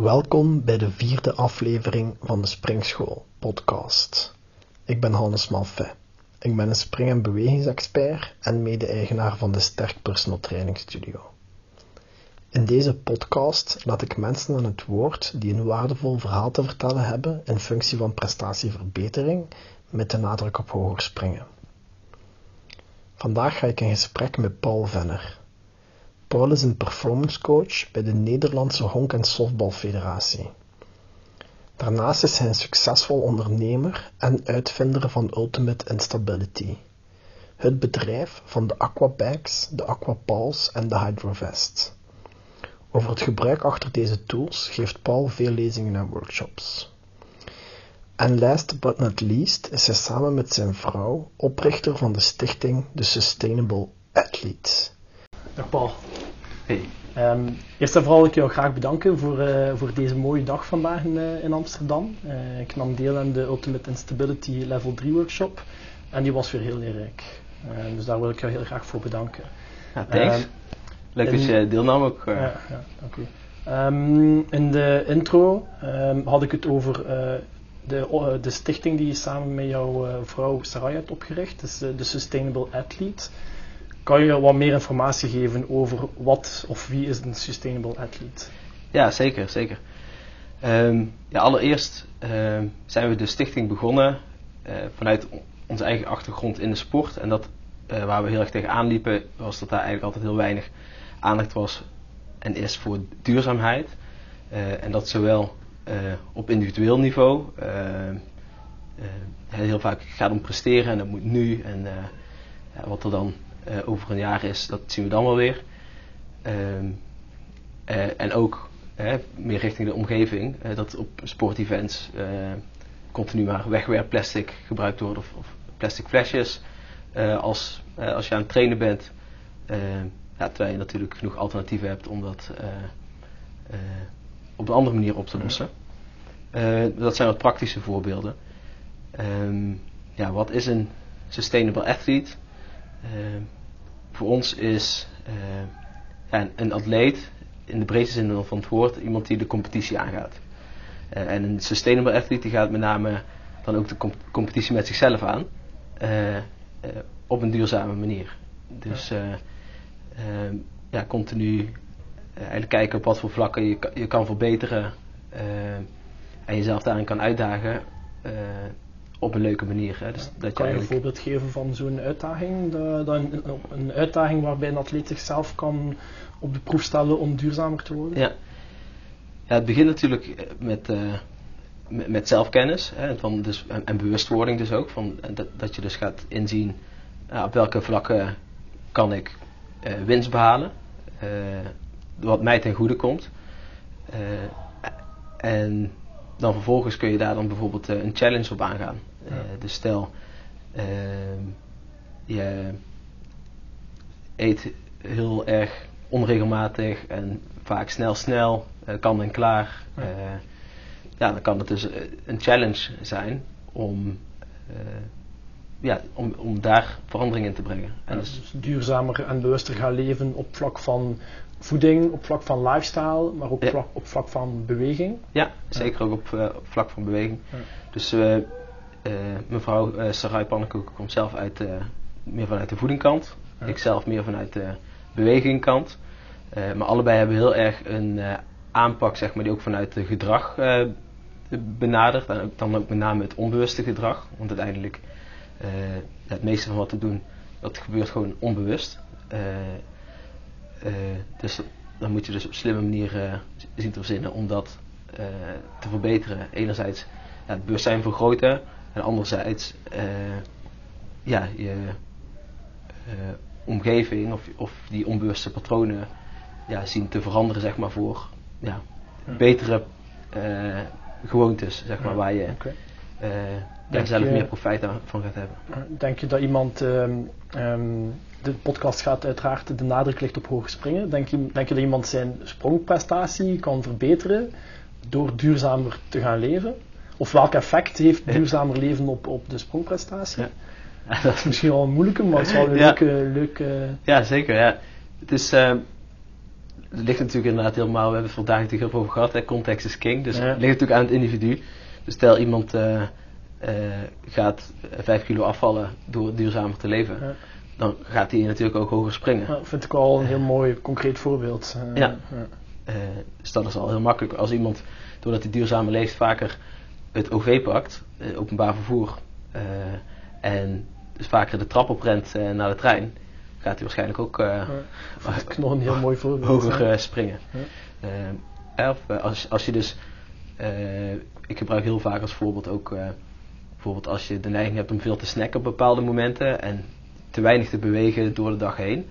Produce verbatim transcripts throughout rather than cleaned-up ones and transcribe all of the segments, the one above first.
Welkom bij de vierde aflevering van de Springschool podcast. Ik ben Hannes Malfet. Ik ben een spring- en bewegingsexpert en mede-eigenaar van de Sterk Personal Training Studio. In deze podcast laat ik mensen aan het woord die een waardevol verhaal te vertellen hebben in functie van prestatieverbetering met de nadruk op hoger springen. Vandaag ga ik in gesprek met Paul Venner. Paul is een performancecoach bij de Nederlandse Honk- en Softbalfederatie. Daarnaast is hij een succesvol ondernemer en uitvinder van Ultimate Instability, het bedrijf van de Aquabags, de Aquapals en de Hydrovest. Over het gebruik achter deze tools geeft Paul veel lezingen en workshops. En last but not least is hij samen met zijn vrouw oprichter van de stichting The Sustainable Athlete. Dag Paul. Hey. Um, eerst en vooral wil ik jou graag bedanken voor, uh, voor deze mooie dag vandaag in, uh, in Amsterdam. Uh, ik nam deel aan de Ultimate Instability Level drie workshop en die was weer heel leerrijk. Uh, dus daar wil ik jou heel graag voor bedanken. Ja, thanks. Uh, Leuk dat je deelnam ook. Uh. Ja, ja, dank u. Um, in de intro um, had ik het over uh, de, uh, de stichting die je samen met jouw uh, vrouw Sarai hebt opgericht. Dat is uh, de Sustainable Athlete. Kan je wat meer informatie geven over wat of wie is een Sustainable Athlete? Ja, zeker, zeker. Um, ja, allereerst um, zijn we de stichting begonnen uh, vanuit onze eigen achtergrond in de sport. En dat uh, waar we heel erg tegenaan liepen, was dat daar eigenlijk altijd heel weinig aandacht was en is voor duurzaamheid. Uh, en dat zowel uh, op individueel niveau, uh, uh, heel vaak gaat om presteren en dat moet nu en uh, ja, wat er dan... Uh, over een jaar is, dat zien we dan wel weer. Uh, uh, en ook uh, meer richting de omgeving, uh, dat op sportevents uh, continu maar wegwerp plastic gebruikt wordt of, of plastic flesjes. Uh, als, uh, als je aan het trainen bent, uh, ja, terwijl je natuurlijk genoeg alternatieven hebt om dat uh, uh, op een andere manier op te lossen. Uh, dat zijn wat praktische voorbeelden. Um, ja, wat is een Sustainable Athlete? Uh, voor ons is uh, ja, een, een atleet in de breedste zin van het woord iemand die de competitie aangaat. Uh, en een Sustainable Athlete die gaat met name dan ook de comp- competitie met zichzelf aan uh, uh, op een duurzame manier. Dus uh, uh, ja, continu uh, eigenlijk kijken op wat voor vlakken je, je kan verbeteren uh, en jezelf daarin kan uitdagen. Uh, Op een leuke manier. Hè. Dus ja, dat kan je, je een voorbeeld geven van zo'n uitdaging? De, de, een, een uitdaging waarbij een atleet zichzelf kan op de proef stellen om duurzamer te worden? Ja, ja het begint natuurlijk met, uh, met, met zelfkennis hè, van dus, en, en bewustwording dus ook. Van, dat, dat je dus gaat inzien uh, op welke vlakken kan ik uh, winst behalen. Uh, wat mij ten goede komt. Uh, en... Dan vervolgens kun je daar dan bijvoorbeeld uh, een challenge op aangaan. Ja. Uh, dus stel, uh, je eet heel erg onregelmatig en vaak snel snel, uh, kan en klaar. Ja. Uh, ja, dan kan het dus uh, een challenge zijn om, uh, ja, om, om daar verandering in te brengen. En ja, dus duurzamer en bewuster gaan leven op vlak van... voeding, op vlak van lifestyle, maar ook ja. vlak, op vlak van beweging. Ja, zeker ja. ook op, uh, op vlak van beweging. Ja. Dus uh, uh, mevrouw uh, Sarai Pannenkoek komt zelf uit, uh, meer vanuit de voedingkant. Ja. Ik zelf meer vanuit de bewegingkant. Uh, maar allebei hebben heel erg een uh, aanpak zeg maar, die ook vanuit het gedrag uh, benadert. En ook, dan ook met name het onbewuste gedrag. Want uiteindelijk, uh, het meeste van wat we doen, dat gebeurt gewoon onbewust. Uh, Uh, dus dan moet je dus op slimme manier uh, zien te verzinnen om dat uh, te verbeteren. Enerzijds ja, het bewustzijn vergroten en anderzijds uh, ja, je uh, omgeving of, of die onbewuste patronen ja, zien te veranderen zeg maar, voor ja, ja. betere uh, gewoontes zeg maar, ja. waar je okay. uh, daar zelf je, meer profijt van gaat hebben. Denk je dat iemand... Um, um, De podcast gaat uiteraard, de nadruk ligt op hoog springen. Denk je, denk je dat iemand zijn sprongprestatie kan verbeteren door duurzamer te gaan leven? Of welk effect heeft duurzamer leven op, op de sprongprestatie? Ja. Dat is misschien wel een moeilijke, maar het is wel een ja. leuke, leuke... Ja, zeker. Ja. Het is uh, het ligt natuurlijk inderdaad helemaal, we hebben het vandaag natuurlijk over gehad, hè, context is king, dus ja. Het ligt natuurlijk aan het individu. Dus stel iemand uh, uh, gaat vijf kilo afvallen door duurzamer te leven, ja. Dan gaat hij natuurlijk ook hoger springen. Dat ja, vind ik al een heel mooi concreet voorbeeld. Uh, ja, ja. Uh, dus dat is al heel makkelijk. Als iemand, doordat hij duurzamer leeft, vaker het O V pakt, uh, openbaar vervoer, uh, en dus vaker de trap oprent uh, naar de trein, gaat hij waarschijnlijk ook uh, ja, dat is nog een heel mooi voorbeeld, hoger uh, springen. Ja. Uh, of, uh, als, als je dus, uh, ik gebruik heel vaak als voorbeeld ook, uh, bijvoorbeeld als je de neiging hebt om veel te snacken op bepaalde momenten en te weinig te bewegen door de dag heen,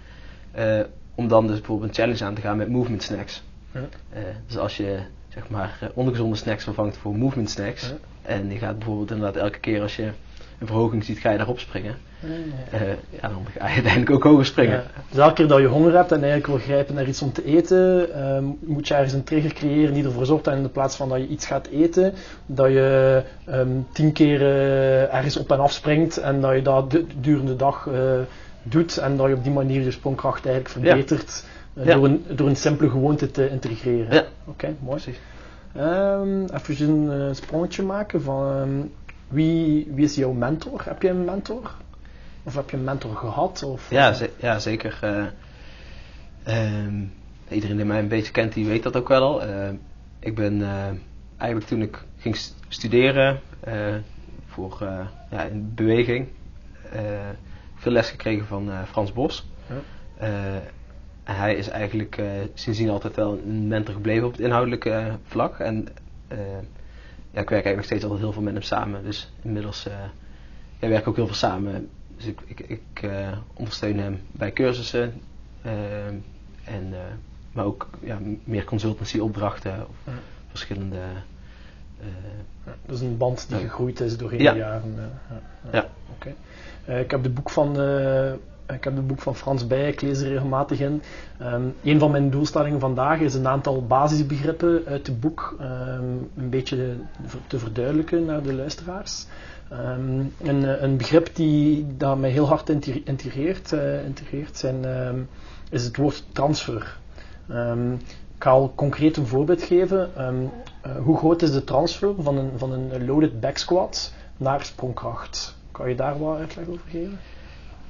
uh, om dan dus bijvoorbeeld een challenge aan te gaan met movement snacks. Ja. Uh, dus als je zeg maar ongezonde snacks vervangt voor movement snacks, ja. En je gaat bijvoorbeeld inderdaad elke keer als je een verhoging ziet, ga je daarop springen. Nee, nee. Uh, ja, dan ga je uiteindelijk ook hoger springen. Ja. Dus elke keer dat je honger hebt en eigenlijk wil grijpen naar iets om te eten, uh, moet je ergens een trigger creëren die ervoor zorgt dat in de plaats van dat je iets gaat eten, dat je um, tien keer uh, ergens op en af springt en dat je dat du- durende dag uh, doet en dat je op die manier je sprongkracht eigenlijk verbetert, ja. uh, ja. door, een, door een simpele gewoonte te integreren. Ja. Oké, okay, mooi. Um, even een uh, sprongetje maken van... Um, Wie, wie is jouw mentor? Heb je een mentor? Of heb je een mentor gehad? Of? Ja, ze- ja, zeker. Uh, um, iedereen die mij een beetje kent, die weet dat ook wel al. Uh, ik ben uh, eigenlijk toen ik ging st- studeren uh, voor uh, ja, in beweging, uh, veel les gekregen van uh, Frans Bos. Huh? Uh, hij is eigenlijk uh, sindsdien altijd wel een mentor gebleven op het inhoudelijke uh, vlak. En, uh, Ja, ik werk eigenlijk nog steeds altijd heel veel met hem samen, dus inmiddels uh, ja, werk ik ook heel veel samen. Dus ik, ik, ik uh, ondersteun hem bij cursussen, uh, en, uh, maar ook ja, meer consultancyopdrachten of ja. verschillende... Uh, ja, dat is een band die uh, gegroeid is doorheen ja. de jaren. Uh, ja. ja. ja. Okay. Uh, ik heb de boek van... Uh, Ik heb het boek van Frans bij, ik lees er regelmatig in. Um, een van mijn doelstellingen vandaag is een aantal basisbegrippen uit het boek um, een beetje te verduidelijken naar de luisteraars. Um, een, een begrip die dat mij heel hard integreert, uh, integreert zijn, um, is het woord transfer. Um, ik ga al concreet een voorbeeld geven. Um, uh, hoe groot is de transfer van een, van een loaded back squat naar sprongkracht? Kan je daar wat uitleg over geven?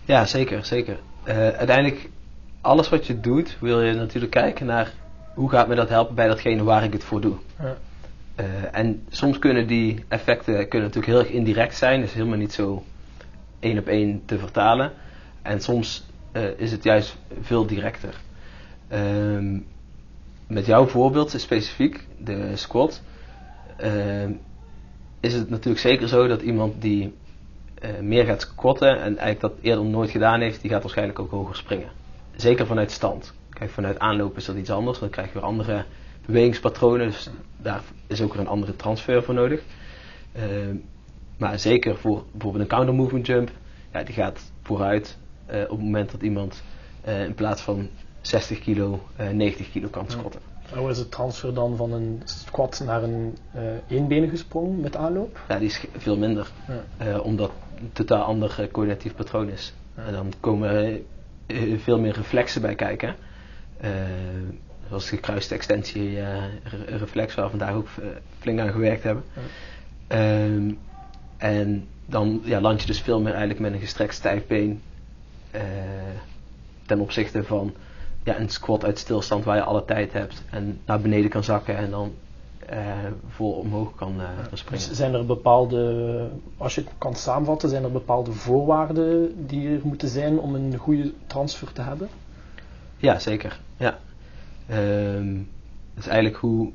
Ja, zeker, zeker. Uh, uiteindelijk, alles wat je doet, wil je natuurlijk kijken naar hoe gaat me dat helpen bij datgene waar ik het voor doe. Ja. Uh, en soms kunnen die effecten kunnen natuurlijk heel erg indirect zijn, dus helemaal niet zo één op één te vertalen. En soms uh, is het juist veel directer. Uh, met jouw voorbeeld specifiek, de squat, uh, is het natuurlijk zeker zo dat iemand die... Uh, meer gaat squatten en eigenlijk dat eerder nooit gedaan heeft, die gaat waarschijnlijk ook hoger springen. Zeker vanuit stand. Kijk, vanuit aanlopen is dat iets anders, dan krijg je weer andere bewegingspatronen, dus daar is ook weer een andere transfer voor nodig. Uh, maar zeker voor bijvoorbeeld een counter movement jump, ja, die gaat vooruit uh, op het moment dat iemand uh, in plaats van zestig kilo uh, negentig kilo kan squatten. Hoe oh, is de transfer dan van een squat naar een uh, eenbenige sprong met aanloop? Ja, die is veel minder, ja. uh, omdat het een totaal ander uh, coördinatief patroon is. Ja. En dan komen er uh, veel meer reflexen bij kijken. Uh, zoals de gekruiste extensie uh, re- reflex, waar we vandaag ook uh, flink aan gewerkt hebben. Ja. Um, en dan ja, land je dus veel meer eigenlijk met een gestrekt stijf been uh, ten opzichte van... Ja, een squat uit stilstand waar je alle tijd hebt en naar beneden kan zakken en dan eh, vol omhoog kan uh, springen. Dus zijn er bepaalde, als je het kan samenvatten, zijn er bepaalde voorwaarden die er moeten zijn om een goede transfer te hebben? Ja, zeker. Ja. Um, dus eigenlijk hoe,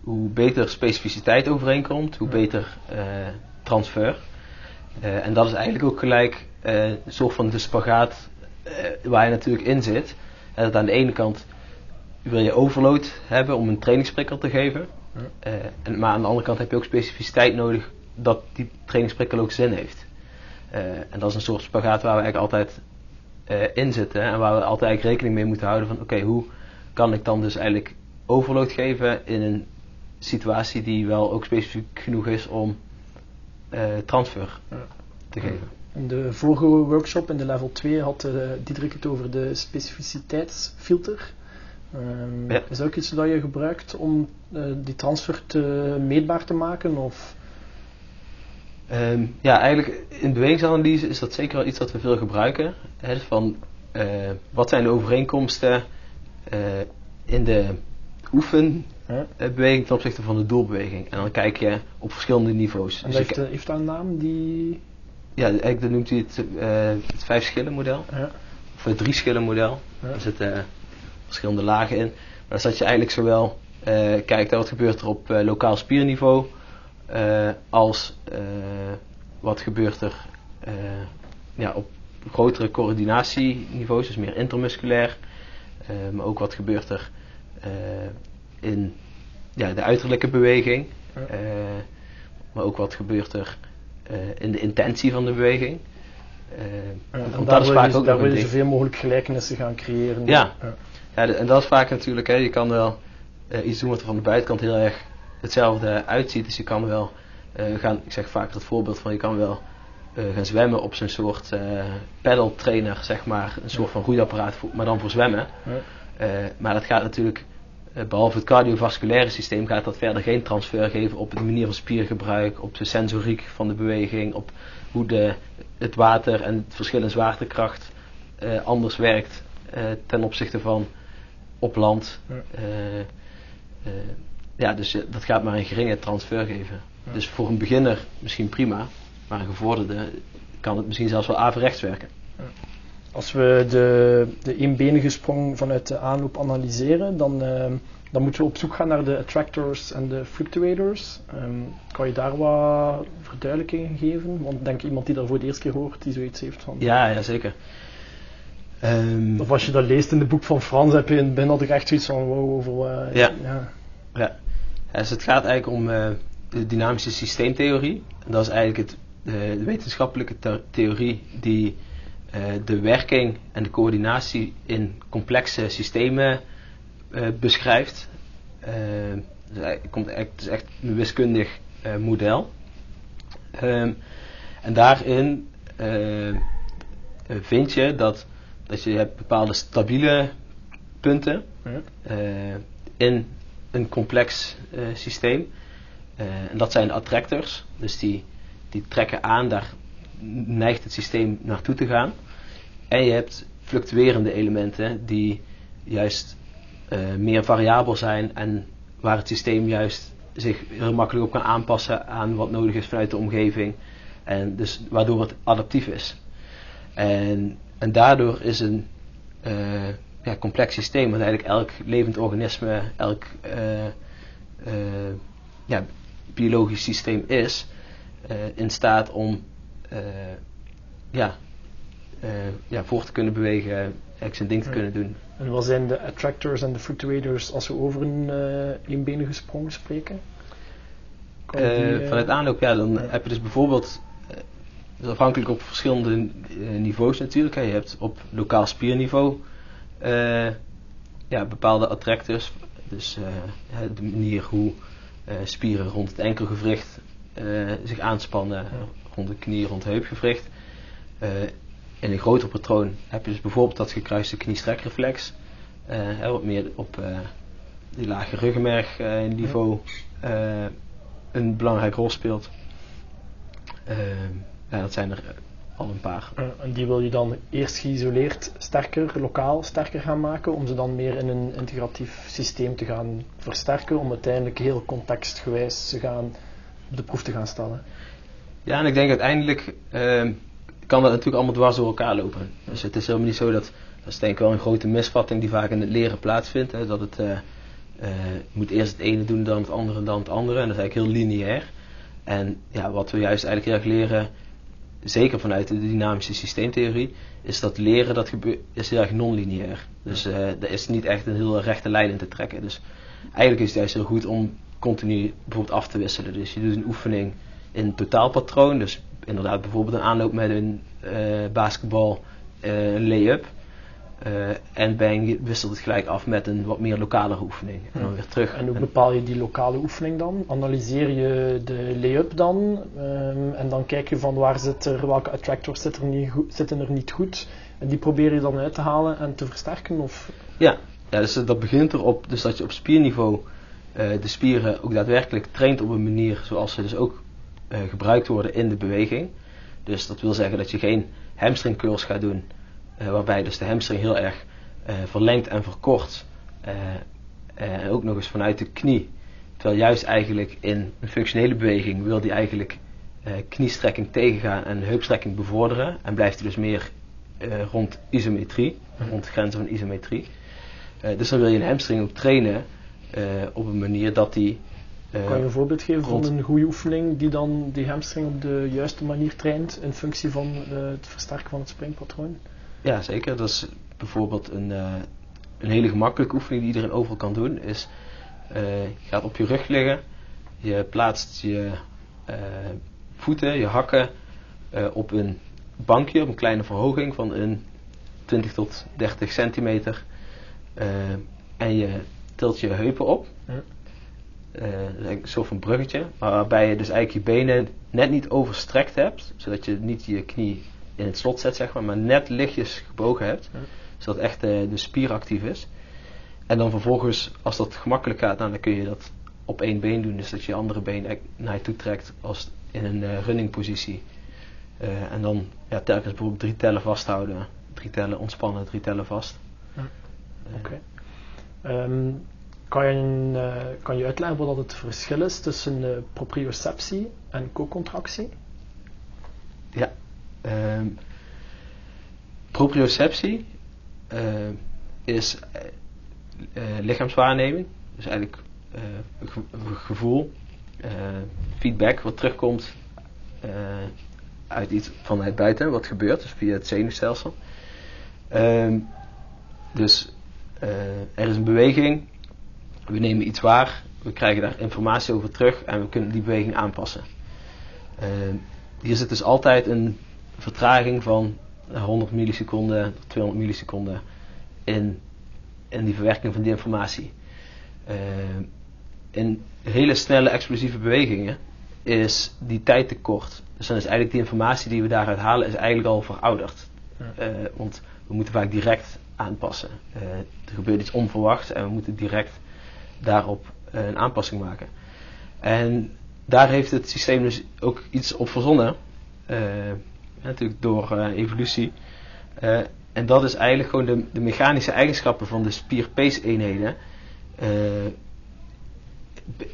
hoe beter specificiteit overeenkomt, hoe beter uh, transfer. Uh, en dat is eigenlijk ook gelijk uh, een soort van de spagaat uh, waar je natuurlijk in zit. En dat aan de ene kant wil je overload hebben om een trainingsprikkel te geven. Ja. Uh, en, maar aan de andere kant heb je ook specificiteit nodig dat die trainingsprikkel ook zin heeft. Uh, en dat is een soort spagaat waar we eigenlijk altijd uh, in zitten. En waar we altijd eigenlijk rekening mee moeten houden van oké, okay, hoe kan ik dan dus eigenlijk overload geven in een situatie die wel ook specifiek genoeg is om uh, transfer ja. te geven. In de vorige workshop, in de level twee, had uh, Diederik het over de specificiteitsfilter. Um, ja. Is dat ook iets dat je gebruikt om uh, die transfer te, meetbaar te maken? Of? Um, ja, eigenlijk in bewegingsanalyse is dat zeker wel iets dat we veel gebruiken. Hè, van, uh, wat zijn de overeenkomsten uh, in de oefen? Beweging ten opzichte van de doelbeweging. En dan kijk je op verschillende niveaus. En dus heeft, heeft dat een naam die... Ja, eigenlijk dat noemt hij het, uh, het vijf schillen model. Ja. Of het drie schillen model. Ja. Daar zitten uh, verschillende lagen in. Maar dat je eigenlijk zowel uh, kijkt naar wat gebeurt er op uh, lokaal spierniveau. Uh, als uh, wat gebeurt er uh, ja, op grotere coördinatieniveaus. Dus meer intermusculair. Uh, maar ook wat gebeurt er... Uh, in ja, de uiterlijke beweging, ja. uh, maar ook wat gebeurt er uh, in de intentie van de beweging. Uh, ja, en daar wil je, ook daar wil je zoveel mogelijk gelijkenissen gaan creëren. Ja, ja. ja de, en dat is vaak natuurlijk, hè, je kan wel uh, iets doen wat er van de buitenkant heel erg hetzelfde uitziet. Dus je kan wel, uh, gaan, ik zeg vaak het voorbeeld van, je kan wel uh, gaan zwemmen op zo'n soort uh, paddle trainer, zeg maar, een soort ja. van roeiapparaat, maar dan voor zwemmen. Ja. Uh, maar dat gaat natuurlijk... Behalve het cardiovasculaire systeem gaat dat verder geen transfer geven op de manier van spiergebruik, op de sensoriek van de beweging, op hoe de, het water en het verschil in zwaartekracht uh, anders werkt uh, ten opzichte van op land. Ja, uh, uh, ja dus uh, dat gaat maar een geringe transfer geven. Ja. Dus voor een beginner misschien prima, maar een gevorderde kan het misschien zelfs wel averechts werken. Ja. Als we de, de eenbenige sprong vanuit de aanloop analyseren, dan, uh, dan moeten we op zoek gaan naar de attractors en de fluctuators. Um, kan je daar wat verduidelijkingen geven? Want denk iemand die dat voor de eerste keer hoort, die zoiets heeft van... Ja, ja zeker. Um, of als je dat leest in het boek van Frans, heb je in het begin had ik echt zoiets van wow, over wat... Uh, ja. Ja. Ja. ja, dus het gaat eigenlijk om uh, de dynamische systeemtheorie. En dat is eigenlijk het, uh, de wetenschappelijke theorie die... Uh, de werking en de coördinatie in complexe systemen uh, beschrijft. Uh, het is echt een wiskundig uh, model. Um, en daarin uh, vind je dat, dat je hebt bepaalde stabiele punten uh, in een complex uh, systeem. Uh, en dat zijn de attractors, dus die, die trekken aan daar. Neigt het systeem naartoe te gaan. En je hebt fluctuerende elementen die juist uh, meer variabel zijn en waar het systeem juist zich heel makkelijk op kan aanpassen aan wat nodig is vanuit de omgeving. En dus waardoor het adaptief is. En, en daardoor is een uh, ja, complex systeem, want eigenlijk elk levend organisme, elk uh, uh, ja, biologisch systeem is uh, in staat om Uh, ja, uh, ja, voor te kunnen bewegen, echt zijn ding te ja. kunnen doen. En wat zijn de attractors en de fluctuators als we over een uh, eenbenige sprong spreken? Uh, die, uh, vanuit aanloop, ja, dan ja. heb je dus bijvoorbeeld, uh, dus afhankelijk op verschillende uh, niveaus natuurlijk, hè. Je hebt op lokaal spierniveau uh, ja, bepaalde attractors, dus uh, de manier hoe uh, spieren rond het enkelgewricht uh, zich aanspannen. Ja. Rond de knie, rond het heupgewricht. Uh, in een groter patroon heb je dus bijvoorbeeld dat gekruiste kniestrekreflex. Uh, wat meer op uh, die lage ruggenmergniveau uh, een belangrijke rol speelt. Uh, ja, dat zijn er al een paar. Uh, en die wil je dan eerst geïsoleerd sterker, lokaal sterker gaan maken, om ze dan meer in een integratief systeem te gaan versterken, om uiteindelijk heel contextgewijs te gaan op de proef te gaan stellen. Ja, en ik denk uiteindelijk uh, kan dat natuurlijk allemaal dwars door elkaar lopen. Dus het is helemaal niet zo dat, dat is denk ik wel een grote misvatting die vaak in het leren plaatsvindt. Hè, dat het uh, uh, moet eerst het ene doen, dan het andere, dan het andere. En dat is eigenlijk heel lineair. En ja, wat we juist eigenlijk heel erg leren, zeker vanuit de dynamische systeemtheorie, is dat leren dat gebe- is heel erg non-lineair. Dus uh, er is niet echt een heel rechte lijn in te trekken. Dus eigenlijk is het juist heel goed om continu bijvoorbeeld af te wisselen. Dus je doet een oefening in het totaalpatroon, dus inderdaad bijvoorbeeld een aanloop met een uh, basketbal uh, lay-up. Uh, en bij een wisselt het gelijk af met een wat meer lokale oefening. En dan weer terug. En hoe bepaal je die lokale oefening dan? Analyseer je de lay-up dan? Um, en dan kijk je van waar zit er, welke attractors zitten er niet goed, zitten er niet goed. En die probeer je dan uit te halen en te versterken? Of? Ja, Ja, dus dat begint erop dus dat je op spierniveau uh, de spieren ook daadwerkelijk traint op een manier zoals ze dus ook uh, gebruikt worden in de beweging. Dus dat wil zeggen dat je geen hamstring curls gaat doen, uh, waarbij dus de hamstring heel erg uh, verlengt en verkort. Uh, en ook nog eens vanuit de knie. Terwijl juist eigenlijk in een functionele beweging wil die eigenlijk uh, kniestrekking tegengaan en heupstrekking bevorderen. En blijft hij dus meer uh, rond isometrie, rond de grenzen van isometrie. Uh, dus dan wil je een hamstring ook trainen uh, op een manier dat die... Uh, kan je een voorbeeld geven rond... van een goede oefening die dan die hamstring op de juiste manier traint in functie van uh, het versterken van het springpatroon? Ja, zeker. Dat is bijvoorbeeld een, uh, een hele gemakkelijke oefening die iedereen overal kan doen. Is, uh, je gaat op je rug liggen, je plaatst je uh, voeten, je hakken uh, op een bankje, op een kleine verhoging van een twintig tot dertig centimeter. Uh, en je tilt je heupen op, uh, een soort van bruggetje, waarbij je dus eigenlijk je benen net niet overstrekt hebt, zodat je niet je knie in het slot zet, zeg maar, maar net lichtjes gebogen hebt, uh. zodat echt uh, de spier actief is. En dan vervolgens, als dat gemakkelijk gaat, nou, dan kun je dat op één been doen, dus dat je je andere been naar je toe trekt als in een uh, running positie. Uh, en dan ja, telkens bijvoorbeeld drie tellen vasthouden, drie tellen ontspannen, drie tellen vast. Uh. Oké. Okay. Um, kan, uh, kan je uitleggen wat het verschil is tussen uh, proprioceptie en co-contractie? Ja. Um, proprioceptie uh, is uh, lichaamswaarneming. Dus eigenlijk uh, ge- gevoel, uh, feedback wat terugkomt uh, uit iets vanuit buiten, wat gebeurt, dus via het zenuwstelsel. Um, dus... Uh, er is een beweging, we nemen iets waar, we krijgen daar informatie over terug en we kunnen die beweging aanpassen. Uh, hier zit dus altijd een vertraging van honderd milliseconden tot tweehonderd milliseconden in, in die verwerking van die informatie. Uh, in hele snelle explosieve bewegingen is die tijd te kort. Dus dan is eigenlijk die informatie die we daaruit halen is eigenlijk al verouderd. Uh, want we moeten vaak direct aanpassen. Uh, er gebeurt iets onverwachts en we moeten direct daarop uh, een aanpassing maken. En daar heeft het systeem dus ook iets op verzonnen. Uh, natuurlijk door uh, evolutie. Uh, en dat is eigenlijk gewoon de, de mechanische eigenschappen van de spierpeeseenheden. Uh,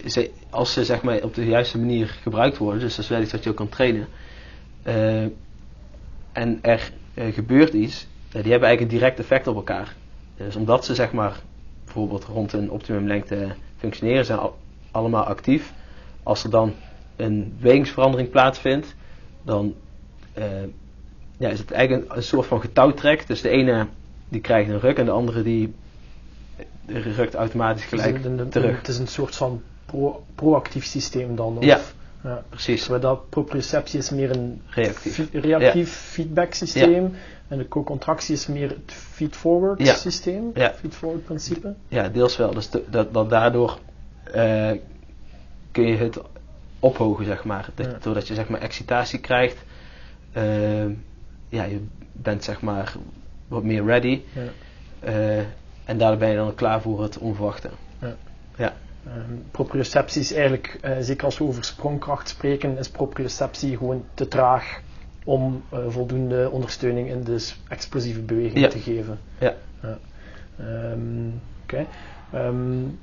ze, als ze zeg maar op de juiste manier gebruikt worden, dus dat is wel iets wat je ook kan trainen. Uh, en er uh, gebeurt iets. Die hebben eigenlijk een direct effect op elkaar. Dus omdat ze zeg maar bijvoorbeeld rond een optimumlengte functioneren, zijn al, allemaal actief. Als er dan een bewegingsverandering plaatsvindt, dan uh, ja, is het eigenlijk een, een soort van getouwtrek. Dus de ene die krijgt een ruk en de andere die rukt automatisch gelijk het een, een, terug. Een, het is een soort van pro, proactief systeem dan? Of? Ja. Ja, precies. Terwijl dat proprioceptie is meer een reactief, fi- reactief ja. feedback systeem. Ja. En de co-contractie is meer het feed-forward ja. systeem. Ja. Feed-forward principe. Ja, deels wel. Dus de, dat, dat daardoor uh, kun je het ophogen, zeg maar. Dat, ja. Doordat je zeg maar excitatie krijgt. Uh, ja, je bent zeg maar wat meer ready. Ja. Uh, en daardoor ben je dan klaar voor het onverwachte. Ja. Ja. Um, proprioceptie is eigenlijk, uh, zeker als we over sprongkracht spreken, is proprioceptie gewoon te traag om uh, voldoende ondersteuning in de explosieve beweging ja. te geven. Ja. ja. Um, Oké. Okay. Um,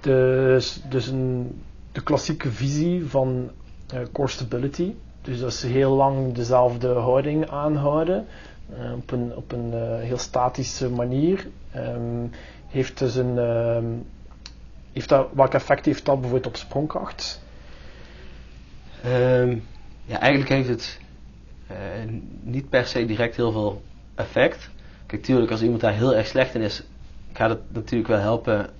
dus dus een, de klassieke visie van uh, core stability, dus dat is heel lang dezelfde houding aanhouden uh, op een, op een uh, heel statische manier, um, heeft dus een... Um, Heeft dat, welk effect heeft dat bijvoorbeeld op sprongkracht? Um, ja, eigenlijk heeft het uh, niet per se direct heel veel effect. Kijk, tuurlijk, als iemand daar heel erg slecht in is, gaat het natuurlijk wel helpen.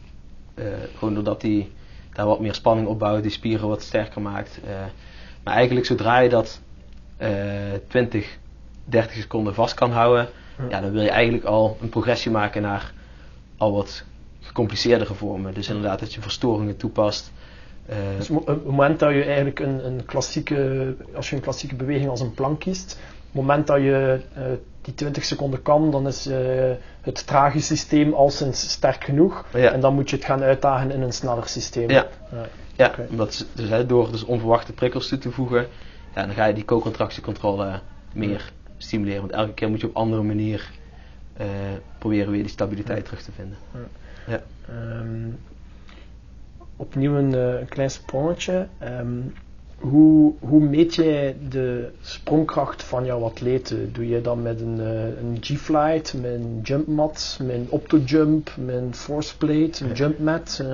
Uh, gewoon doordat hij daar wat meer spanning opbouwt, die spieren wat sterker maakt. Uh, maar eigenlijk zodra je dat uh, twintig, dertig seconden vast kan houden, hmm. ja, dan wil je eigenlijk al een progressie maken naar al wat gecompliceerdere vormen. Dus inderdaad dat je verstoringen toepast. Uh, dus op het moment dat je eigenlijk een, een klassieke, als je een klassieke beweging als een plank kiest, moment dat je uh, die twintig seconden kan, dan is uh, het trage systeem al sinds sterk genoeg. Ja. En dan moet je het gaan uitdagen in een sneller systeem. Ja, uh, ja okay. Omdat, dus, hè, door dus onverwachte prikkels toe te voegen, ja, dan ga je die co-contractiecontrole meer stimuleren. Want elke keer moet je op andere manier uh, proberen weer die stabiliteit ja. terug te vinden. Ja. Ja. Um, opnieuw een, een klein sprongetje. Um, Hoe, hoe meet jij de sprongkracht van jouw atleten? Doe je dat met een, een G-flight, met een jumpmat, met een optojump, met een forceplate, een jumpmat? Uh,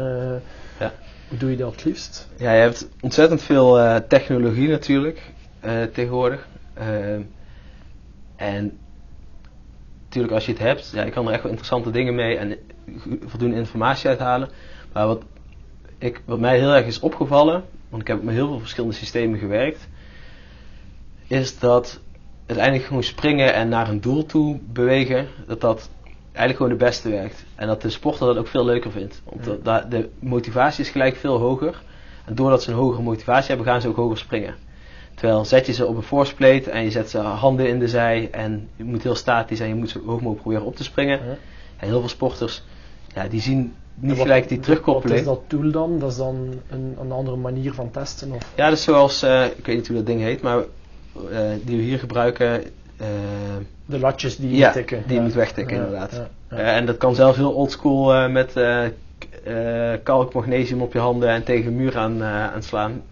ja. Hoe doe je dat het liefst? Ja, je hebt ontzettend veel uh, technologie natuurlijk uh, tegenwoordig. Uh, en natuurlijk als je het hebt, ja, je kan er echt wel interessante dingen mee en voldoende informatie uithalen. Maar wat, ik, wat mij heel erg is opgevallen... want ik heb met heel veel verschillende systemen gewerkt, is dat uiteindelijk gewoon springen en naar een doel toe bewegen, dat dat eigenlijk gewoon de beste werkt. En dat de sporter dat ook veel leuker vindt. Want ja. de motivatie is gelijk veel hoger. En doordat ze een hogere motivatie hebben, gaan ze ook hoger springen. Terwijl zet je ze op een forceplate en je zet ze handen in de zij en je moet heel statisch en je moet zo hoog mogelijk proberen op te springen. Ja. En heel veel sporters, ja, die zien... niet wat, gelijk die terugkoppeling. Wat is dat tool dan? Dat is dan een, een andere manier van testen? Of? Ja, dus zoals, uh, ik weet niet hoe dat ding heet, maar uh, die we hier gebruiken. Uh, de latjes die je ja, tikken. die ja. moet wegtikken ja, inderdaad. Ja, ja. Uh, en dat kan zelfs heel oldschool uh, met uh, uh, kalk, magnesium op je handen en tegen een muur aan, uh, aan slaan.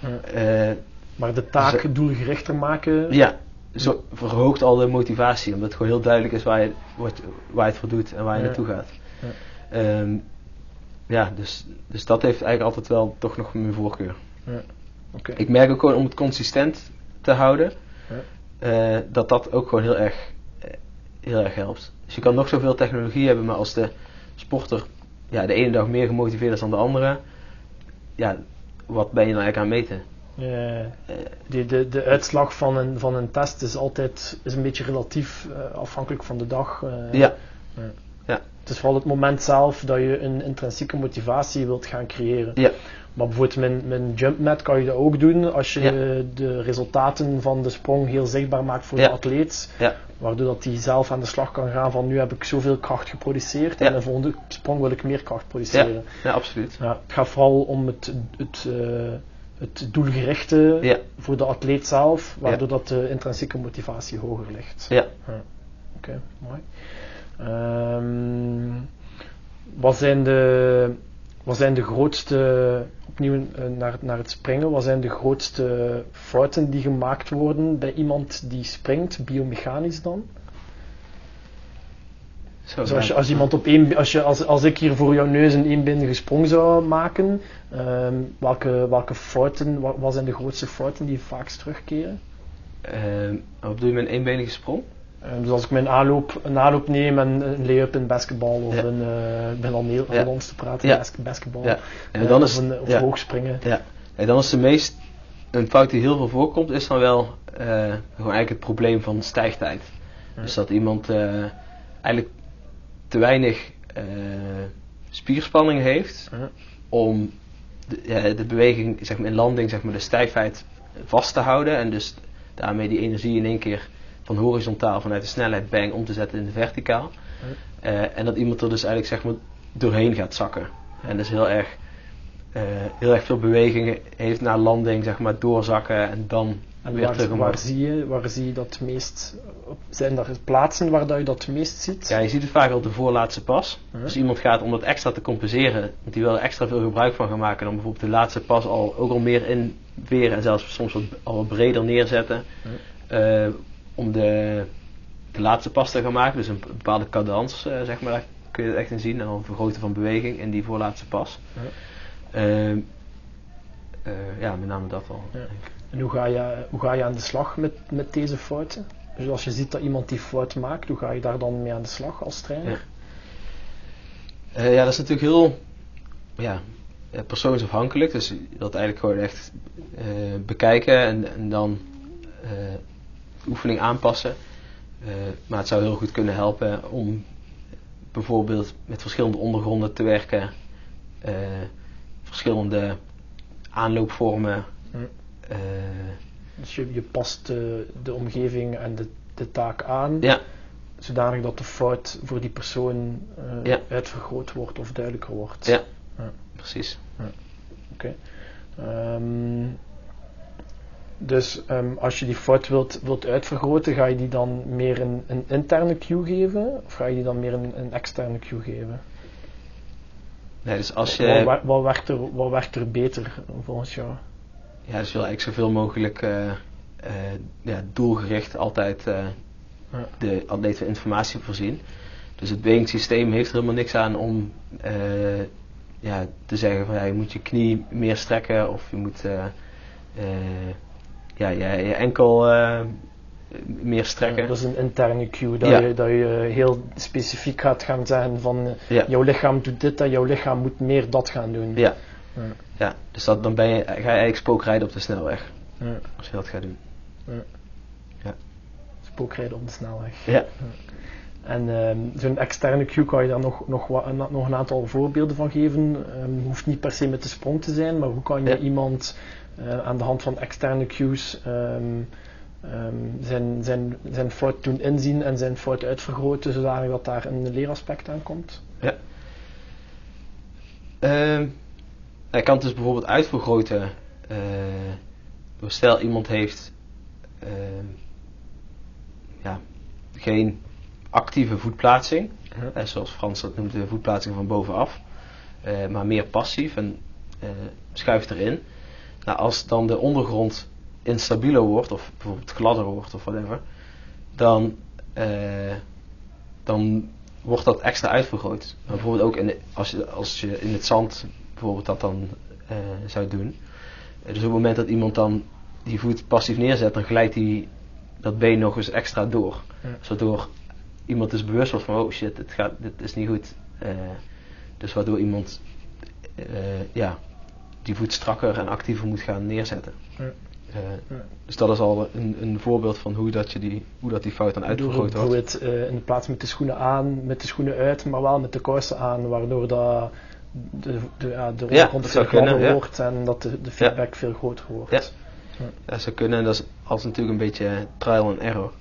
Ja. Uh, maar de taak dus, doelgerichter maken? Ja, zo verhoogt al de motivatie, omdat het gewoon heel duidelijk is waar je, wat, waar je het voor doet en waar je ja. naartoe gaat. Ja. Um, ja, dus, dus dat heeft eigenlijk altijd wel toch nog mijn voorkeur. Ja, okay. Ik merk ook gewoon om het consistent te houden, ja. uh, dat dat ook gewoon heel erg, heel erg helpt. Dus je kan nog zoveel technologie hebben, maar als de sporter ja, de ene dag meer gemotiveerd is dan de andere, ja, wat ben je dan eigenlijk aan het meten? Ja, de, de, de uitslag van een, van een test is altijd is een beetje relatief uh, afhankelijk van de dag. Uh, ja. Uh. Ja. Het is vooral het moment zelf dat je een intrinsieke motivatie wilt gaan creëren. Ja. Maar bijvoorbeeld met, met een jumpmat kan je dat ook doen als je ja. de resultaten van de sprong heel zichtbaar maakt voor ja. de atleet. Ja. Waardoor dat die zelf aan de slag kan gaan van nu heb ik zoveel kracht geproduceerd ja. en de volgende sprong wil ik meer kracht produceren. Ja, ja absoluut. Ja, het gaat vooral om het, het, uh, het doelgerichte ja. voor de atleet zelf, waardoor ja. dat de intrinsieke motivatie hoger ligt. Ja. Ja. Oké, okay, mooi. Um, wat, zijn de, wat zijn de grootste, opnieuw naar, naar het springen, wat zijn de grootste fouten die gemaakt worden bij iemand die springt, biomechanisch dan? Zo, dus als, je, als, iemand op één, als, je, als, als ik hier voor jouw neus een eenbenige sprong zou maken, um, welke, welke fouten, wat, wat zijn de grootste fouten die vaakst terugkeren? Um, wat bedoel je met een eenbenige sprong? Dus als ik mijn aanloop, een aanloop neem en een lay-up in basketbal of ja. een, uh, ik ben al heel ja. ons te praten, ja. basketbal ja. en dan uh, is, of, een, of ja. hoog springen. Ja. En dan is de meest, een fout die heel veel voorkomt, is dan wel uh, gewoon eigenlijk het probleem van stijgtijd. Ja. Dus dat iemand uh, eigenlijk te weinig uh, spierspanning heeft ja. om de, ja, de beweging, zeg maar in landing, zeg maar de stijfheid vast te houden en dus daarmee die energie in één keer van horizontaal vanuit de snelheid bang om te zetten in de verticaal. Ja. Uh, en dat iemand er dus eigenlijk zeg maar doorheen gaat zakken. Ja. En dus heel erg, uh, heel erg veel bewegingen heeft naar landing, zeg maar doorzakken en dan en weer waar, terug omhoog. Waar zie je, waar zie je dat meest? Zijn er plaatsen waar dat je dat meest ziet? Ja, je ziet het vaak op de voorlaatste pas. Ja. Dus iemand gaat om dat extra te compenseren, want die wil er extra veel gebruik van gaan maken, dan bijvoorbeeld de laatste pas al ook al meer in weer en zelfs soms wat, al wat breder neerzetten. Ja. Uh, om de, de laatste pas te gaan maken, dus een bepaalde cadans, uh, zeg maar, daar kun je het echt in zien. En dan vergroten van beweging in die voorlaatste pas. Ja, uh, uh, ja met name dat al. Ja. En hoe ga, je, hoe ga je aan de slag met, met deze fouten? Dus als je ziet dat iemand die fout maakt, hoe ga je daar dan mee aan de slag als trainer? Ja, uh, ja dat is natuurlijk heel ja, persoonsafhankelijk. Dus dat eigenlijk gewoon echt uh, bekijken en, en dan... Uh, oefening aanpassen, uh, maar het zou heel goed kunnen helpen om bijvoorbeeld met verschillende ondergronden te werken, uh, verschillende aanloopvormen. Mm. Uh, Dus je, je past de, de omgeving en de, de taak aan, ja, zodanig dat de fout voor die persoon uh, ja. uitvergroot wordt of duidelijker wordt. Ja, ja. Precies. Ja. Oké. Okay. Um, dus um, als je die fout wilt, wilt uitvergroten, ga je die dan meer een, een interne cue geven of ga je die dan meer een, een externe cue geven? Nee, dus als je... wat, wat, werkt er, wat werkt er beter volgens jou? Ja, dus je wil eigenlijk zoveel mogelijk uh, uh, ja, doelgericht altijd uh, ja. de atleet van informatie voorzien. Dus het wegingssysteem heeft er helemaal niks aan om uh, ja, te zeggen van ja, je moet je knie meer strekken of je moet uh, uh, ja, je, je enkel uh, meer strekken. Ja, dat is een interne cue, dat, ja. je, dat je heel specifiek gaat gaan zeggen van ja. jouw lichaam doet dit en jouw lichaam moet meer dat gaan doen. Ja. Ja, ja, dus dat, dan ben je, ga je eigenlijk spookrijden op de snelweg, ja. als je dat gaat doen. Ja. Ja. Spookrijden op de snelweg. Ja. Ja. En um, zo'n externe cue, kan je daar nog, nog, wat, nog een aantal voorbeelden van geven? Um, hoeft niet per se met de sprong te zijn, maar hoe kan je ja. iemand uh, aan de hand van externe cues um, um, zijn, zijn, zijn fout doen inzien en zijn fout uitvergroten, zodat dat daar een leeraspect aan komt? Ja. Um. Hij kan het dus bijvoorbeeld uitvergroten uh, door stel iemand heeft uh, ja, geen actieve voetplaatsing, uh-huh. uh, zoals Frans dat noemt, de voetplaatsing van bovenaf, uh, maar meer passief en uh, schuift erin. Nou, als dan de ondergrond instabieler wordt of bijvoorbeeld gladder wordt of whatever, dan, uh, dan wordt dat extra uitvergroot. Maar bijvoorbeeld ook in de, als, je, als je in het zand... bijvoorbeeld dat dan uh, zou doen. Uh, dus op het moment dat iemand dan die voet passief neerzet, dan glijdt die dat been nog eens extra door. Ja. Zodat iemand dus bewust wordt van oh shit, dit, gaat, dit is niet goed. Uh, dus waardoor iemand uh, ja, die voet strakker en actiever moet gaan neerzetten. Ja. Uh, ja. Dus dat is al een, een voorbeeld van hoe dat, je die, hoe dat die fout dan uitvergroot wordt. Bijvoorbeeld uh, in de plaats met de schoenen aan, met de schoenen uit, maar wel met de kousen aan, waardoor dat... de, de, ja, de ja, ondergrond veel gladder ja. wordt en dat de, de feedback ja. veel groter wordt. Ja. Ja. Dat zou kunnen, en dat is als natuurlijk een beetje trial and error.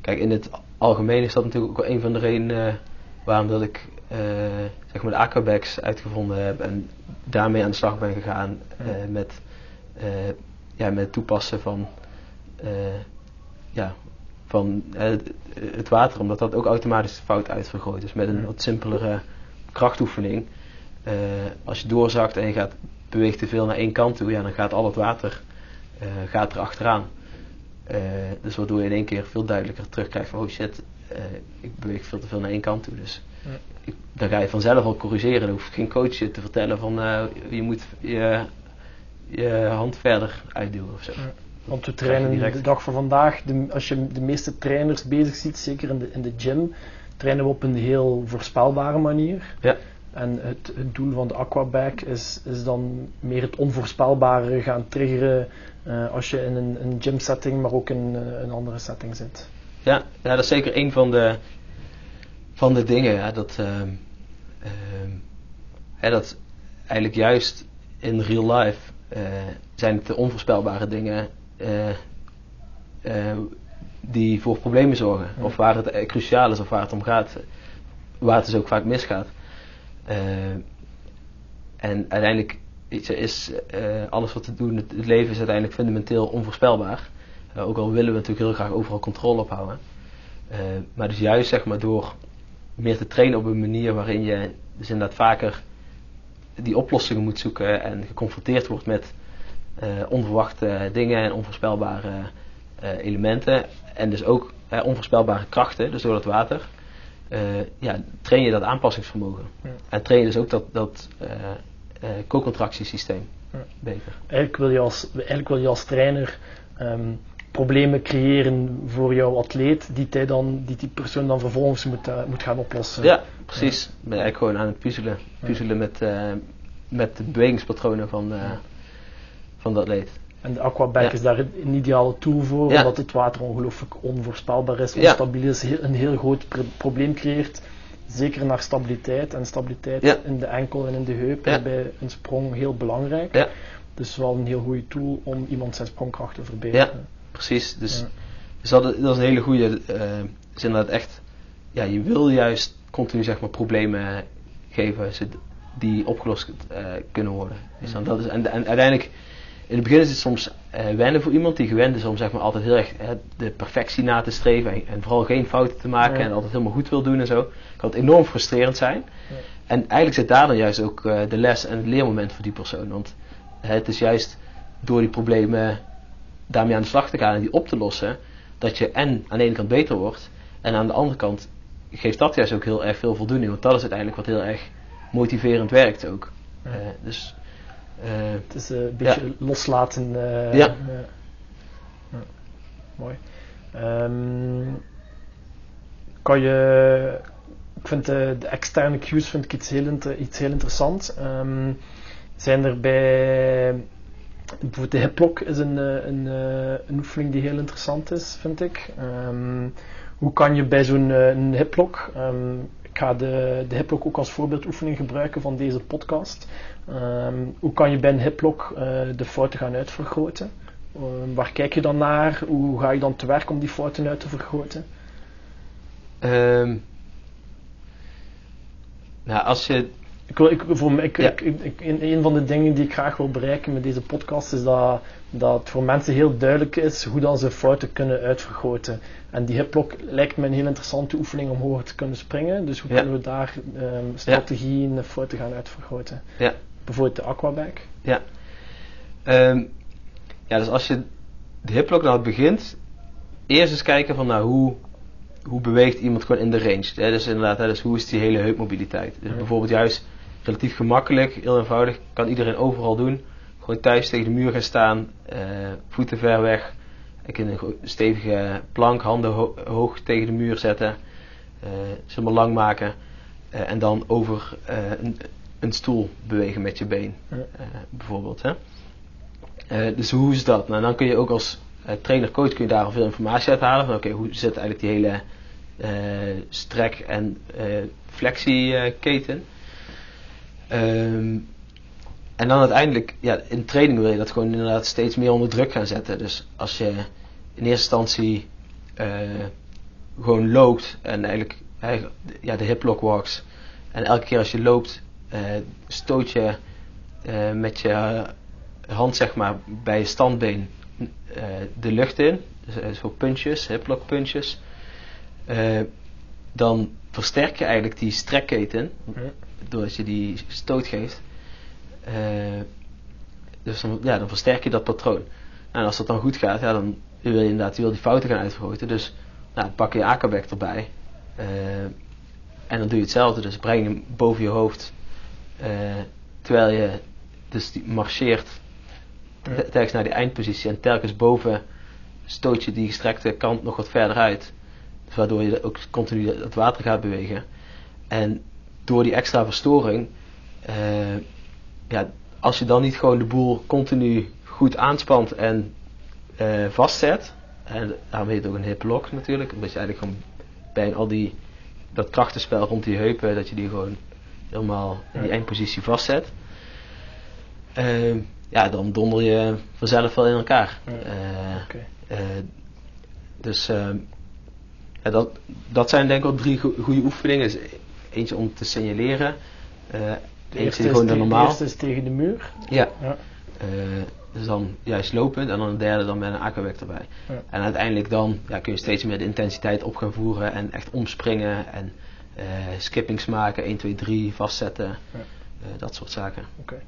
Kijk, in het algemeen is dat natuurlijk ook wel een van de redenen waarom dat ik uh, zeg maar de Aquabags uitgevonden heb en daarmee aan de slag ben gegaan ja. uh, met, uh, ja, met het toepassen van, uh, ja, van uh, het water, omdat dat ook automatisch fout uitvergroot is. Dus met een ja. wat simpelere krachtoefening. Uh, als je doorzakt en je gaat, beweegt te veel naar één kant toe, ja, dan gaat al het water uh, gaat er achteraan. Uh, dus waardoor je in één keer veel duidelijker terugkrijgt van oh shit, uh, ik beweeg veel te veel naar één kant toe. Dus ja. ik, dan ga je vanzelf al corrigeren. Dan hoef ik geen coach te vertellen van uh, je moet je, je hand verder uitduwen ofzo. Ja. Want we trainen direct... de dag van vandaag, de, als je de meeste trainers bezig ziet, zeker in de, in de gym, trainen we op een heel voorspelbare manier. Ja. En het, het doel van de Aquabag is, is dan meer het onvoorspelbare gaan triggeren uh, als je in een, een gym setting, maar ook in uh, een andere setting zit. Ja, ja, dat is zeker een van de, van de dingen. Ja, dat, uh, uh, hè, dat eigenlijk juist in real life uh, zijn het de onvoorspelbare dingen uh, uh, die voor problemen zorgen. Ja. Of waar het uh, cruciaal is of waar het om gaat. Waar het dus ook vaak misgaat. Uh, en uiteindelijk weet je, is uh, alles wat we doen, het, het leven is uiteindelijk fundamenteel onvoorspelbaar. Uh, ook al willen we natuurlijk heel graag overal controle ophouden. Uh, maar dus juist zeg maar door meer te trainen op een manier waarin je dus inderdaad vaker die oplossingen moet zoeken en geconfronteerd wordt met uh, onverwachte dingen en onvoorspelbare uh, elementen. En dus ook uh, onvoorspelbare krachten, dus door dat water. Uh, ja, train je dat aanpassingsvermogen. Ja. En train je dus ook dat, dat uh, uh, co-contractiesysteem ja. beter. Eigenlijk wil je als, eigenlijk wil je als trainer um, problemen creëren voor jouw atleet die, hij dan, die die persoon dan vervolgens moet, uh, moet gaan oplossen. Ja, precies. Ja. Ik ben eigenlijk gewoon aan het puzzelen. Puzzelen ja. met, uh, met de bewegingspatronen van, uh, ja. van de atleet. En de Aquabag ja. is daar een ideale tool voor, ja. omdat het water ongelooflijk onvoorspelbaar is, onstabiel ja. is, een heel groot probleem creëert. Zeker naar stabiliteit. En stabiliteit ja. in de enkel en in de heup ja. is bij een sprong heel belangrijk. Ja. Dus wel een heel goede tool om iemand zijn sprongkracht te verbeteren. Ja. precies. Dus, ja. dus dat, dat is een hele goede uh, zin dat echt, ja, je wil juist continu zeg maar problemen geven die opgelost uh, kunnen worden. Dus dan, dat is, en, en uiteindelijk, in het begin is het soms uh, wennen voor iemand die gewend is om zeg maar altijd heel erg uh, de perfectie na te streven en, en vooral geen fouten te maken, ja. en altijd helemaal goed wil doen en zo. Kan het enorm frustrerend zijn. Ja. En eigenlijk zit daar dan juist ook uh, de les en het leermoment voor die persoon. Want uh, het is juist door die problemen daarmee aan de slag te gaan en die op te lossen, dat je en aan de ene kant beter wordt en aan de andere kant geeft dat juist ook heel erg veel voldoening. Want dat is uiteindelijk wat heel erg motiverend werkt ook. Ja. Uh, dus... Uh, het is uh, een beetje ja. loslaten. Uh, ja. Uh, uh, mooi. Um, kan je... Ik vind de, de externe cues vind ik iets heel, inter, iets heel interessants. Um, zijn er bij... Bijvoorbeeld de hip-lock is een, een, een oefening die heel interessant is, vind ik. Um, hoe kan je bij zo'n hip-lock... Um, ik ga de, de hip-lock ook als voorbeeldoefening gebruiken van deze podcast. Um, hoe kan je bij een hip-lock uh, de fouten gaan uitvergroten? Um, waar kijk je dan naar? Hoe ga je dan te werk om die fouten uit te vergroten? Um, nou, als je... Ik wil, ik, voor mij, ik, ja. ik, ik, een van de dingen die ik graag wil bereiken met deze podcast is dat, dat het voor mensen heel duidelijk is hoe dan ze fouten kunnen uitvergroten. En die hip-lock lijkt me een heel interessante oefening om hoger te kunnen springen. Dus hoe ja. kunnen we daar um, strategieën ja. fouten gaan uitvergroten? Ja. Bijvoorbeeld de aquabag. Ja. Um, ja, dus als je de hip-lock nou begint, eerst eens kijken van nou, hoe... hoe beweegt iemand gewoon in de range. Hè? Dus inderdaad, hè? Dus hoe is die hele heupmobiliteit? Dus ja. bijvoorbeeld juist relatief gemakkelijk, heel eenvoudig, kan iedereen overal doen. Gewoon thuis tegen de muur gaan staan, eh, voeten ver weg. Ik in een stevige plank, handen ho- hoog tegen de muur zetten. Eh, ze maar lang maken. Eh, en dan over eh, een, een stoel bewegen met je been. Ja. Eh, bijvoorbeeld. Hè? Eh, dus hoe is dat? Nou, dan kun je ook als eh, trainer-coach kun je daar al veel informatie uit halen. Van oké, okay, hoe zit eigenlijk die hele... Uh, strek- en uh, flexieketen. Um, en dan uiteindelijk, ja, in training wil je dat gewoon inderdaad steeds meer onder druk gaan zetten. Dus als je in eerste instantie uh, gewoon loopt en eigenlijk, eigenlijk ja, de hip-lock walks. En elke keer als je loopt, uh, stoot je uh, met je hand zeg maar bij je standbeen uh, de lucht in. Dus uh, zo punches, hip-lock punches. Uh, dan versterk je eigenlijk die strekketen, okay. doordat je die stoot geeft. Uh, dus dan, ja, dan versterk je dat patroon. En als dat dan goed gaat, ja, dan wil je inderdaad je wil die fouten gaan uitvergroten. Dus nou, pak je aquabag erbij uh, en dan doe je hetzelfde. Dus breng hem boven je hoofd uh, terwijl je dus die marcheert okay. telkens naar die eindpositie en telkens boven stoot je die gestrekte kant nog wat verder uit. Waardoor je ook continu het water gaat bewegen. En door die extra verstoring, uh, ja, als je dan niet gewoon de boel continu goed aanspant en uh, vastzet. En daarom heet het ook een hip-lock natuurlijk. Omdat je eigenlijk gewoon bij al die, dat krachtenspel rond die heupen, dat je die gewoon helemaal in die eindpositie vastzet. Uh, ja, dan donder je vanzelf wel in elkaar. Uh, okay. uh, dus... Uh, Ja, dat, dat zijn denk ik al drie goede oefeningen. Dus eentje om te signaleren. Uh, de eentje gewoon is de normaal. De eerste is tegen de muur. Ja. ja. Uh, dus dan juist lopend. En dan de derde dan met een aquabag erbij. Ja. En uiteindelijk dan ja, kun je steeds meer de intensiteit op gaan voeren. En echt omspringen. En uh, skippings maken. één, twee, drie. Vastzetten. Ja. Uh, dat soort zaken. Okay.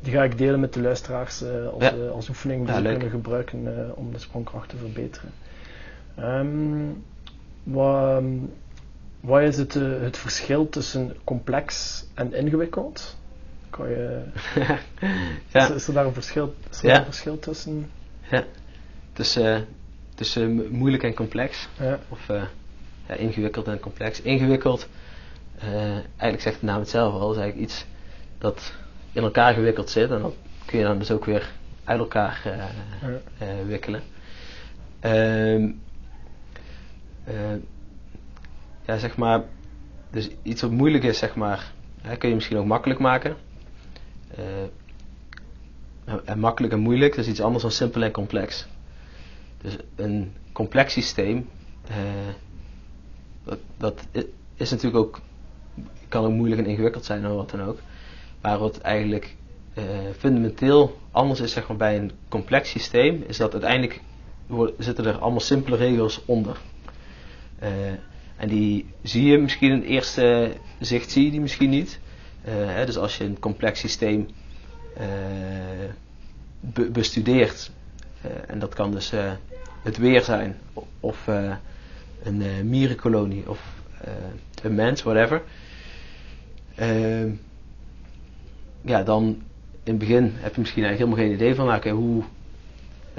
Die ga ik delen met de luisteraars uh, als, ja. uh, als oefening. Die ja, ze leuk. kunnen gebruiken uh, om de sprongkracht te verbeteren. Um, Wat, wat is het, uh, het verschil tussen complex en ingewikkeld? Kan je, ja. is, is er daar een verschil, is er ja. een verschil tussen? Ja, tussen, uh, tussen moeilijk en complex. Ja. Of uh, ja, ingewikkeld en complex. Ingewikkeld, uh, eigenlijk zegt de naam het zelf al, is eigenlijk iets dat in elkaar gewikkeld zit. En dat kun je dan dus ook weer uit elkaar uh, ja. uh, wikkelen. Um, Uh, ja, zeg maar, dus iets wat moeilijk is, zeg maar, hè, kun je misschien ook makkelijk maken. Uh, en makkelijk en moeilijk, dat is iets anders dan simpel en complex. Dus een complex systeem, uh, dat, dat is natuurlijk ook, kan ook moeilijk en ingewikkeld zijn of wat dan ook. Maar wat eigenlijk uh, fundamenteel anders is, zeg maar, bij een complex systeem, is dat uiteindelijk zitten er allemaal simpele regels onder. Uh, en die zie je misschien in het eerste zicht, zie je die misschien niet. Uh, hè, dus als je een complex systeem uh, be bestudeert, uh, en dat kan dus uh, het weer zijn, of uh, een uh, mierenkolonie, of uh, een mens, whatever. Uh, ja, dan in het begin heb je misschien eigenlijk helemaal geen idee van, nou, oké, hoe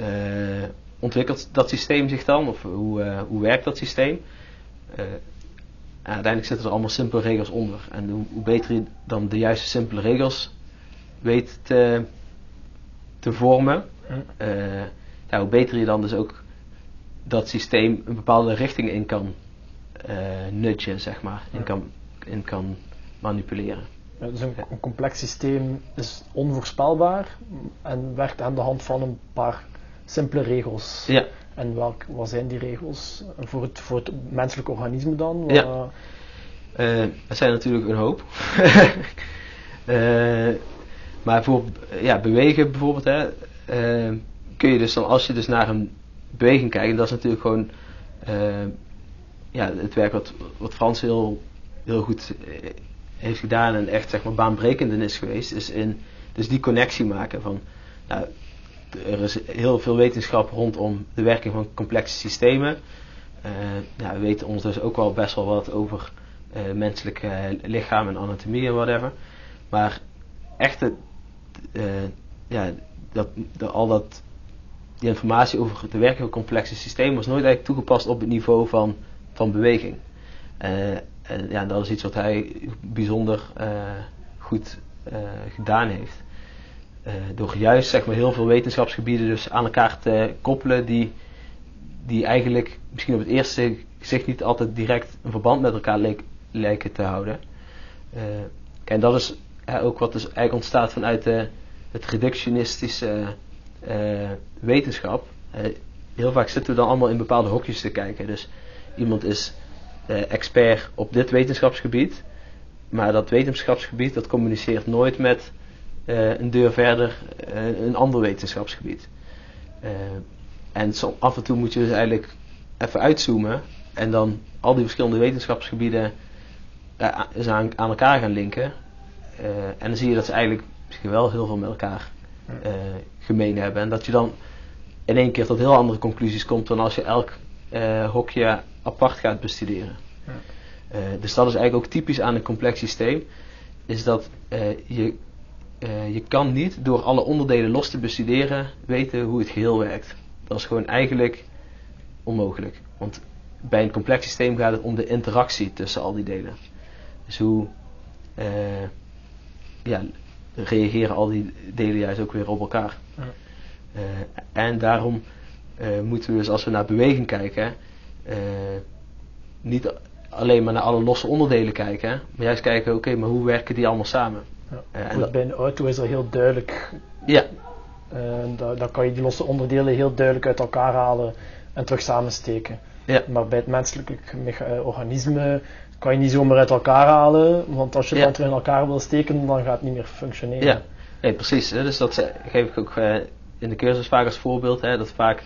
uh, ontwikkelt dat systeem zich dan, of hoe, uh, hoe werkt dat systeem? Uh, En uiteindelijk zitten er allemaal simpele regels onder. En hoe, hoe beter je dan de juiste simpele regels weet te, te vormen, uh, nou, hoe beter je dan dus ook dat systeem een bepaalde richting in kan uh, nudgen, zeg maar, in kan, in kan manipuleren. Ja, dus een, een complex systeem is onvoorspelbaar en werkt aan de hand van een paar simpele regels. Ja. En welk, wat zijn die regels voor het, voor het menselijk organisme dan? Ja. Uh, het zijn natuurlijk een hoop. uh, maar voor ja, bewegen bijvoorbeeld, hè, uh, kun je dus dan, als je dus naar een beweging kijkt, en dat is natuurlijk gewoon uh, ja, het werk wat, wat Frans heel, heel goed heeft gedaan en echt, zeg maar, baanbrekend is geweest, is in dus die connectie maken van... Nou, er is heel veel wetenschap rondom de werking van complexe systemen. Uh, ja, we weten ons dus ook wel best wel wat over uh, menselijk uh, lichaam en anatomie en whatever. Maar echt het, uh, ja, dat, de, al dat, die informatie over de werking van complexe systemen was nooit eigenlijk toegepast op het niveau van, van beweging. Uh, en ja, dat is iets wat hij bijzonder uh, goed uh, gedaan heeft. Uh, door juist, zeg maar, heel veel wetenschapsgebieden dus aan elkaar te koppelen die, die eigenlijk misschien op het eerste gezicht niet altijd direct een verband met elkaar leek, lijken te houden. Uh, en dat is uh, ook wat dus eigenlijk ontstaat vanuit uh, het reductionistische uh, uh, wetenschap. Uh, heel vaak zitten we dan allemaal in bepaalde hokjes te kijken. Dus iemand is uh, expert op dit wetenschapsgebied, maar dat wetenschapsgebied dat communiceert nooit met... Uh, een deur verder, uh, een ander wetenschapsgebied. Uh, en som, af en toe moet je dus eigenlijk even uitzoomen en dan al die verschillende wetenschapsgebieden uh, aan, aan elkaar gaan linken. Uh, en dan zie je dat ze eigenlijk misschien wel heel veel met elkaar uh, gemeen hebben. En dat je dan in één keer tot heel andere conclusies komt dan als je elk uh, hokje apart gaat bestuderen. Uh, dus dat is eigenlijk ook typisch aan een complex systeem, is dat uh, je... Uh, je kan niet door alle onderdelen los te bestuderen weten hoe het geheel werkt. Dat is gewoon eigenlijk onmogelijk. Want bij een complex systeem gaat het om de interactie tussen al die delen. Dus hoe uh, ja, reageren al die delen juist ook weer op elkaar. Ja. Uh, en daarom uh, moeten we dus, als we naar beweging kijken, uh, niet alleen maar naar alle losse onderdelen kijken. Maar juist kijken, oké, okay, maar hoe werken die allemaal samen? Ja, goed, dat, bij een auto is dat heel duidelijk. Ja. Uh, dan, dan kan je die losse onderdelen heel duidelijk uit elkaar halen en terug samensteken. Ja. Maar bij het menselijk organisme kan je niet zomaar uit elkaar halen, want als je ja. dan terug in elkaar wil steken, dan gaat het niet meer functioneren. Ja, nee, precies. Hè? Dus dat geef ik ook uh, in de cursus vaak als voorbeeld. Hè? Dat vaak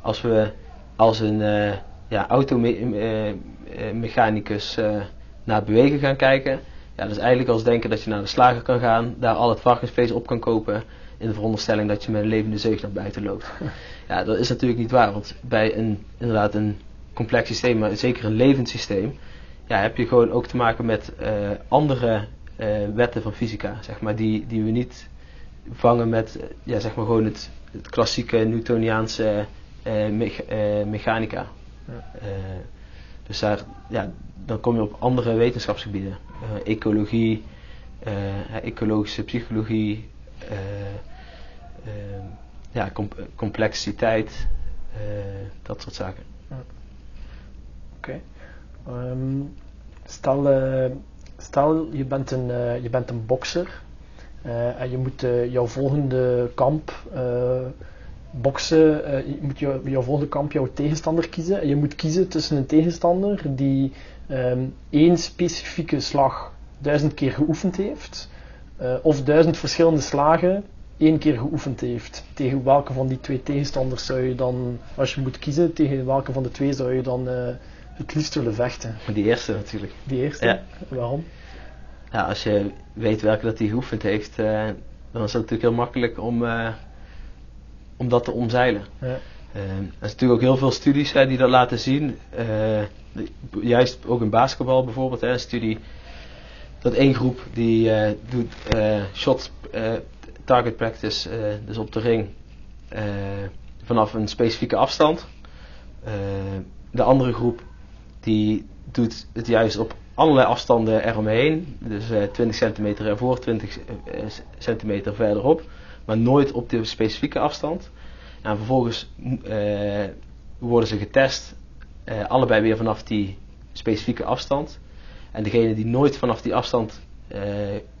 als we als een uh, ja, automechanicus uh, naar het bewegen gaan kijken. Ja, dus eigenlijk als denken dat je naar de slager kan gaan, daar al het varkensvlees op kan kopen, in de veronderstelling dat je met een levende zeug naar buiten loopt. Ja, dat is natuurlijk niet waar, want bij een, inderdaad een complex systeem, maar zeker een levend systeem, ja, heb je gewoon ook te maken met uh, andere uh, wetten van fysica, zeg maar, die, die we niet vangen met uh, ja, zeg maar gewoon het, het klassieke Newtoniaanse uh, me uh, mechanica. Uh, dus daar, ja, dan kom je op andere wetenschapsgebieden. Uh, ecologie, uh, ecologische psychologie, uh, uh, ja, com complexiteit, uh, dat soort zaken. Uh, Oké. Okay. Um, stel, uh, stel je bent een, uh, je bent een bokser uh, en je moet uh, jouw volgende kamp uh, boksen, uh, je moet je, je volgende kamp jouw tegenstander kiezen. En je moet kiezen tussen een tegenstander die um, één specifieke slag duizend keer geoefend heeft, uh, of duizend verschillende slagen één keer geoefend heeft. Tegen welke van die twee tegenstanders zou je dan, als je moet kiezen, tegen welke van de twee zou je dan uh, het liefst willen vechten? Die eerste natuurlijk. Die eerste? Ja. Waarom? Ja, als je weet welke dat hij geoefend heeft, uh, dan is het natuurlijk heel makkelijk om, uh, om dat te omzeilen. Ja. Uh, er zijn natuurlijk ook heel veel studies hè, die dat laten zien. Uh, de, juist ook in basketbal bijvoorbeeld, hè, een studie dat één groep die uh, doet uh, shots, uh, target practice, uh, dus op de ring, uh, vanaf een specifieke afstand. Uh, de andere groep die doet het juist op allerlei afstanden eromheen, dus uh, twintig centimeter ervoor, twintig centimeter verderop, maar nooit op de specifieke afstand. En vervolgens uh, worden ze getest, uh, allebei weer vanaf die specifieke afstand. En degene die nooit vanaf die afstand uh,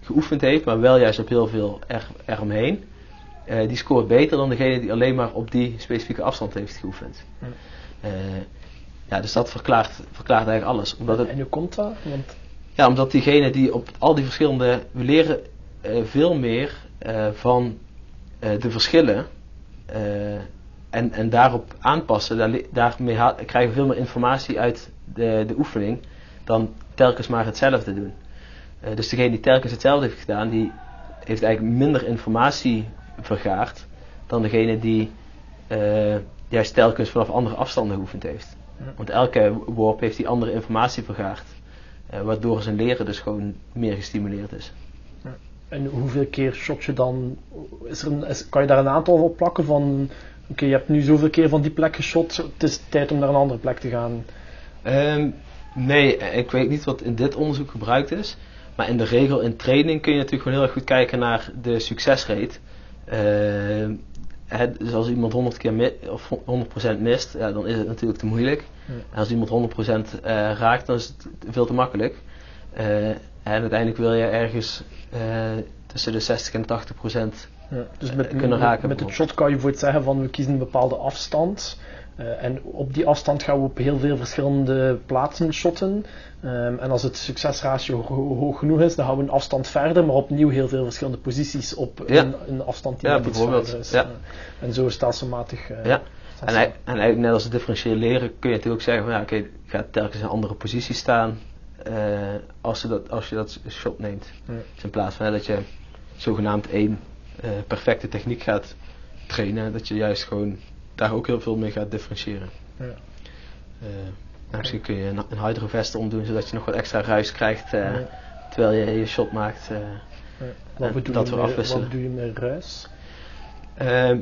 geoefend heeft, maar wel juist op heel veel er, eromheen, uh, die scoort beter dan degene die alleen maar op die specifieke afstand heeft geoefend. Ja. Uh, Ja, dus dat verklaart, verklaart eigenlijk alles. Omdat het, en hoe komt dat? Want... Ja, omdat diegene die op al die verschillende... We leren uh, veel meer uh, van uh, de verschillen. Uh, en, en daarop aanpassen. Daar, daarmee haal, krijgen we veel meer informatie uit de, de oefening. Dan telkens maar hetzelfde doen. Uh, dus degene die telkens hetzelfde heeft gedaan, die heeft eigenlijk minder informatie vergaard. Dan degene die uh, juist telkens vanaf andere afstanden geoefend heeft. Want elke worp heeft die andere informatie vergaard. Eh, waardoor zijn leren dus gewoon meer gestimuleerd is. En hoeveel keer shot je dan... Is er een, is, kan je daar een aantal op plakken van... Oké, okay, je hebt nu zoveel keer van die plek geshot. Het is tijd om naar een andere plek te gaan. Um, nee, ik weet niet wat in dit onderzoek gebruikt is. Maar in de regel in training kun je natuurlijk gewoon heel erg goed kijken naar de succesrate. Uh, Het, dus als iemand honderd keer mi- of honderd procent mist, ja, dan is het natuurlijk te moeilijk. Ja. En als iemand honderd procent uh, raakt, dan is het veel te makkelijk. Uh, en uiteindelijk wil je ergens uh, tussen de zestig en tachtig procent ja. Dus met, kunnen raken. Met, met het shot kan je bijvoorbeeld zeggen van we kiezen een bepaalde afstand. Uh, en op die afstand gaan we op heel veel verschillende plaatsen shotten. Um, en als het succesratio ho- hoog genoeg is, dan gaan we een afstand verder, maar opnieuw heel veel verschillende posities op ja. een, een afstand die ja, net iets verder is. Ja. Uh, en zo stelselmatig. Uh, ja. En, en eigenlijk net als het differentieel leren kun je natuurlijk ook zeggen van ja, oké, okay, ga telkens in een andere positie staan uh, als, je dat, als je dat shot neemt. Ja. Dus in plaats van hè, dat je zogenaamd één uh, perfecte techniek gaat trainen, dat je juist gewoon daar ook heel veel mee gaat differentiëren. Ja. Uh, nou, misschien kun je een, een Hydrovest omdoen zodat je nog wat extra ruis krijgt uh, ja. terwijl je je shot maakt. Uh, ja. Wat bedoel dat je we afwisselen. Wat doe je met ruis? Uh,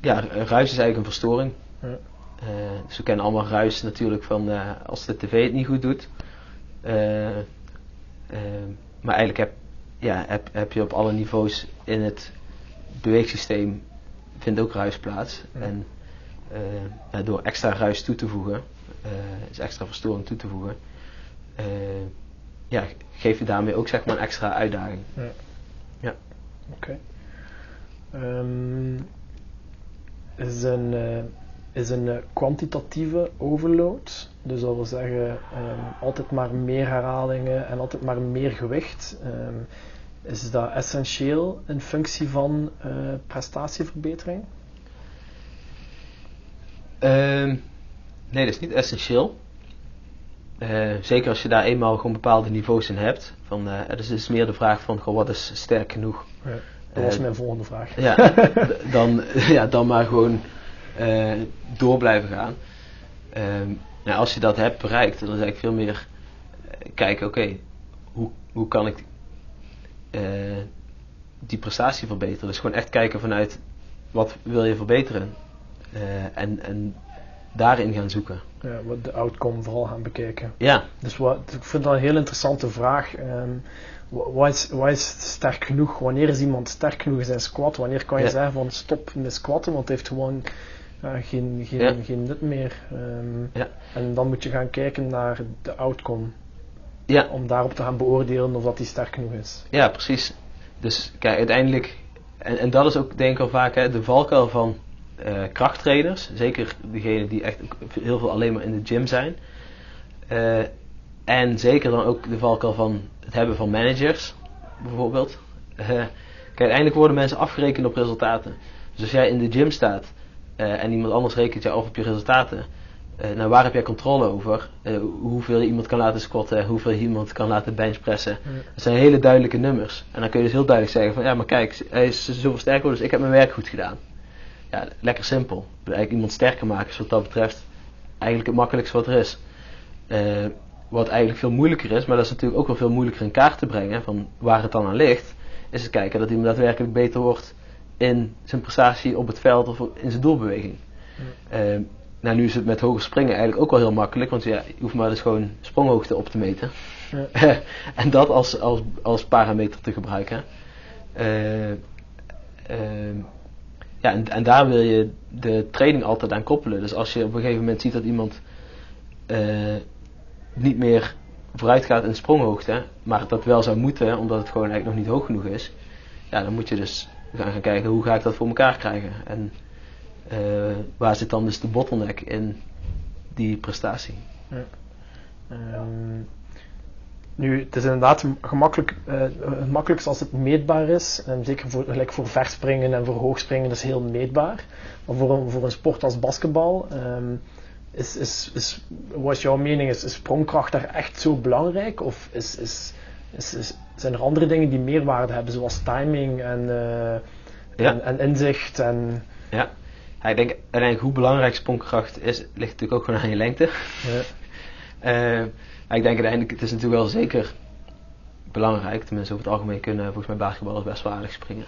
ja, ruis is eigenlijk een verstoring. Ja. Uh, dus we kennen allemaal ruis natuurlijk van uh, als de tv het niet goed doet. Uh, uh, maar eigenlijk heb, ja, heb, heb je op alle niveaus in het beweegsysteem vindt ook ruis plaats. Ja. En uh, ja, door extra ruis toe te voegen, uh, dus extra verstoring toe te voegen, uh, ja, geef je daarmee ook zeg maar een extra uitdaging. Ja. Ja. Oké. Okay. Um, is een, uh, is een uh, kwantitatieve overload, dus dat wil zeggen um, altijd maar meer herhalingen en altijd maar meer gewicht. Um, Is dat essentieel in functie van uh, prestatieverbetering? Uh, nee, dat is niet essentieel. Uh, zeker als je daar eenmaal gewoon bepaalde niveaus in hebt. Van, uh, dus het is meer de vraag van, goh, wat is sterk genoeg? Ja, dat uh, was mijn volgende vraag. Ja, d- dan, ja, dan maar gewoon uh, door blijven gaan. Uh, nou, als je dat hebt bereikt, dan is eigenlijk veel meer uh, kijken, oké, okay, hoe, hoe kan ik... Uh, die prestatie verbeteren. Dus gewoon echt kijken vanuit wat wil je verbeteren uh, en, en daarin gaan zoeken. Ja, wat de outcome vooral gaan bekijken. Ja. Dus wat, ik vind dat een heel interessante vraag. Um, wat, is, wat is sterk genoeg? Wanneer is iemand sterk genoeg in zijn squat? Wanneer kan je ja. zeggen van stop met squatten, want hij heeft gewoon uh, geen, geen, ja. geen nut meer. Um, ja. En dan moet je gaan kijken naar de outcome. Ja. Om daarop te gaan beoordelen of dat die sterk genoeg is. Ja, precies. Dus kijk, uiteindelijk... En, en dat is ook denk ik al vaak hè, de valkuil van uh, krachttrainers, zeker degenen die echt heel veel alleen maar in de gym zijn. Uh, en zeker dan ook de valkuil van het hebben van managers, bijvoorbeeld. Uh, kijk, uiteindelijk worden mensen afgerekend op resultaten. Dus als jij in de gym staat uh, en iemand anders rekent jou af op je resultaten, uh, nou, waar heb jij controle over? Uh, hoeveel je iemand kan laten squatten, hoeveel je iemand kan laten benchpressen. Ja. Dat zijn hele duidelijke nummers. En dan kun je dus heel duidelijk zeggen van ja, maar kijk, hij is zoveel sterker, dus ik heb mijn werk goed gedaan. Ja, lekker simpel. Eigenlijk iemand sterker maken is wat dat betreft eigenlijk het makkelijkste wat er is. Uh, wat eigenlijk veel moeilijker is, maar dat is natuurlijk ook wel veel moeilijker in kaart te brengen van waar het dan aan ligt, is het kijken dat iemand daadwerkelijk beter wordt in zijn prestatie op het veld of in zijn doelbeweging. Ja. Uh, nou, nu is het met hoger springen eigenlijk ook wel heel makkelijk, want ja, je hoeft maar dus gewoon spronghoogte op te meten. Ja. En dat als, als, als parameter te gebruiken. Uh, uh, ja, en, en daar wil je de training altijd aan koppelen. Dus als je op een gegeven moment ziet dat iemand uh, niet meer vooruit gaat in spronghoogte, maar dat wel zou moeten, omdat het gewoon eigenlijk nog niet hoog genoeg is, ja, dan moet je dus gaan gaan kijken hoe ga ik dat voor elkaar krijgen en uh, waar zit dan dus de bottleneck in die prestatie. Ja. Um, nu, het is inderdaad gemakkelijk, uh, het makkelijkst als het meetbaar is, en zeker voor, gelijk voor verspringen en voor hoogspringen, dat is heel meetbaar, maar voor een, voor een sport als basketbal, um, Is, is, is, wat is jouw mening? Is, is sprongkracht daar echt zo belangrijk? Of is, is, is, is, zijn er andere dingen die meerwaarde hebben, zoals timing en, uh, ja. en, en inzicht? En... Ja. ja, ik denk uiteindelijk hoe belangrijk sprongkracht is, ligt natuurlijk ook gewoon aan je lengte. Ja. uh, ik denk uiteindelijk, het is natuurlijk wel zeker belangrijk. Tenminste, over het algemeen kunnen volgens mij basketballers best wel aardig springen.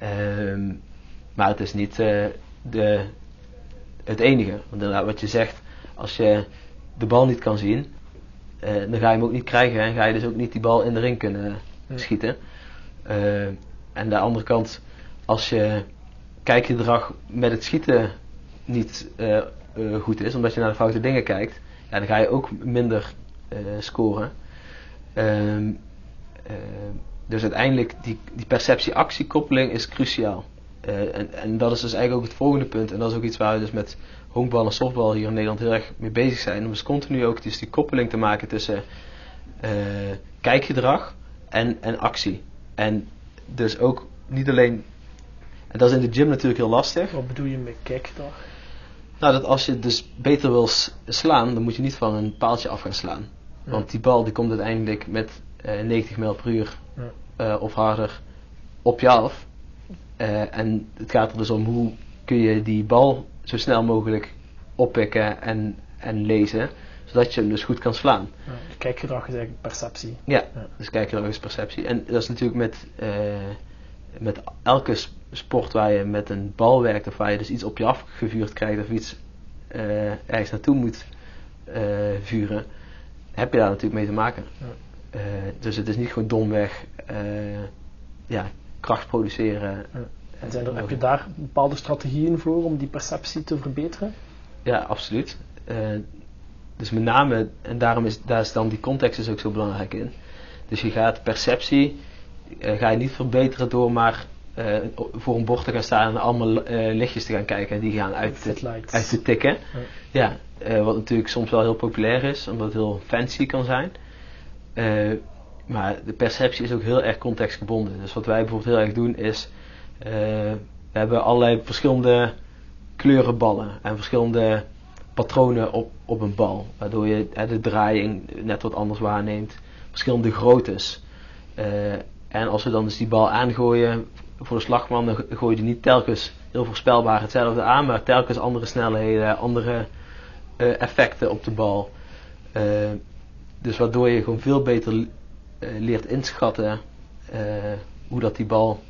Ja. Uh, maar het is niet uh, de... het enige. Want inderdaad wat je zegt, als je de bal niet kan zien, eh, dan ga je hem ook niet krijgen en ga je dus ook niet die bal in de ring kunnen ja. schieten. Uh, en de andere kant, als je kijkgedrag met het schieten niet uh, uh, goed is, omdat je naar de foute dingen kijkt, ja, dan ga je ook minder uh, scoren. Uh, uh, dus uiteindelijk, die, die perceptie-actiekoppeling is cruciaal. Uh, en, en dat is dus eigenlijk ook het volgende punt. En dat is ook iets waar we dus met honkbal en softbal hier in Nederland heel erg mee bezig zijn. Om dus continu ook dus die koppeling te maken tussen uh, kijkgedrag en, en actie. En dus ook niet alleen... En dat is in de gym natuurlijk heel lastig. Wat bedoel je met kijkgedrag? Nou, dat als je dus beter wil slaan, dan moet je niet van een paaltje af gaan slaan. Ja. Want die bal die komt uiteindelijk met uh, negentig mijl per uur ja. uh, of harder op je af. Uh, en het gaat er dus om hoe kun je die bal zo snel mogelijk oppikken en, en lezen, zodat je hem dus goed kan slaan. Ja, kijkgedrag is eigenlijk perceptie. Ja, ja, dus kijkgedrag is perceptie. En dat is natuurlijk met, uh, met elke sport waar je met een bal werkt of waar je dus iets op je afgevuurd krijgt of iets uh, ergens naartoe moet uh, vuren, heb je daar natuurlijk mee te maken. Ja. Uh, dus het is niet gewoon domweg, uh, ja... kracht produceren. En zijn er, heb je daar bepaalde strategieën voor om die perceptie te verbeteren? Ja, absoluut. Uh, dus met name, en daarom is, daar is dan die context dus ook zo belangrijk in. Dus je gaat perceptie, uh, ga je niet verbeteren door maar uh, voor een bord te gaan staan en allemaal uh, lichtjes te gaan kijken en die gaan uit te, uit te tikken. Ja, ja uh, wat natuurlijk soms wel heel populair is, omdat het heel fancy kan zijn. Uh, Maar de perceptie is ook heel erg contextgebonden. Dus wat wij bijvoorbeeld heel erg doen is... Uh, we hebben allerlei verschillende kleuren ballen. En verschillende patronen op, op een bal. Waardoor je uh, de draaiing net wat anders waarneemt. Verschillende groottes. Uh, en als we dan dus die bal aangooien voor de slagman... dan gooi je niet telkens heel voorspelbaar hetzelfde aan... maar telkens andere snelheden, andere uh, effecten op de bal. Uh, dus waardoor je gewoon veel beter... leert inschatten uh, hoe dat die bal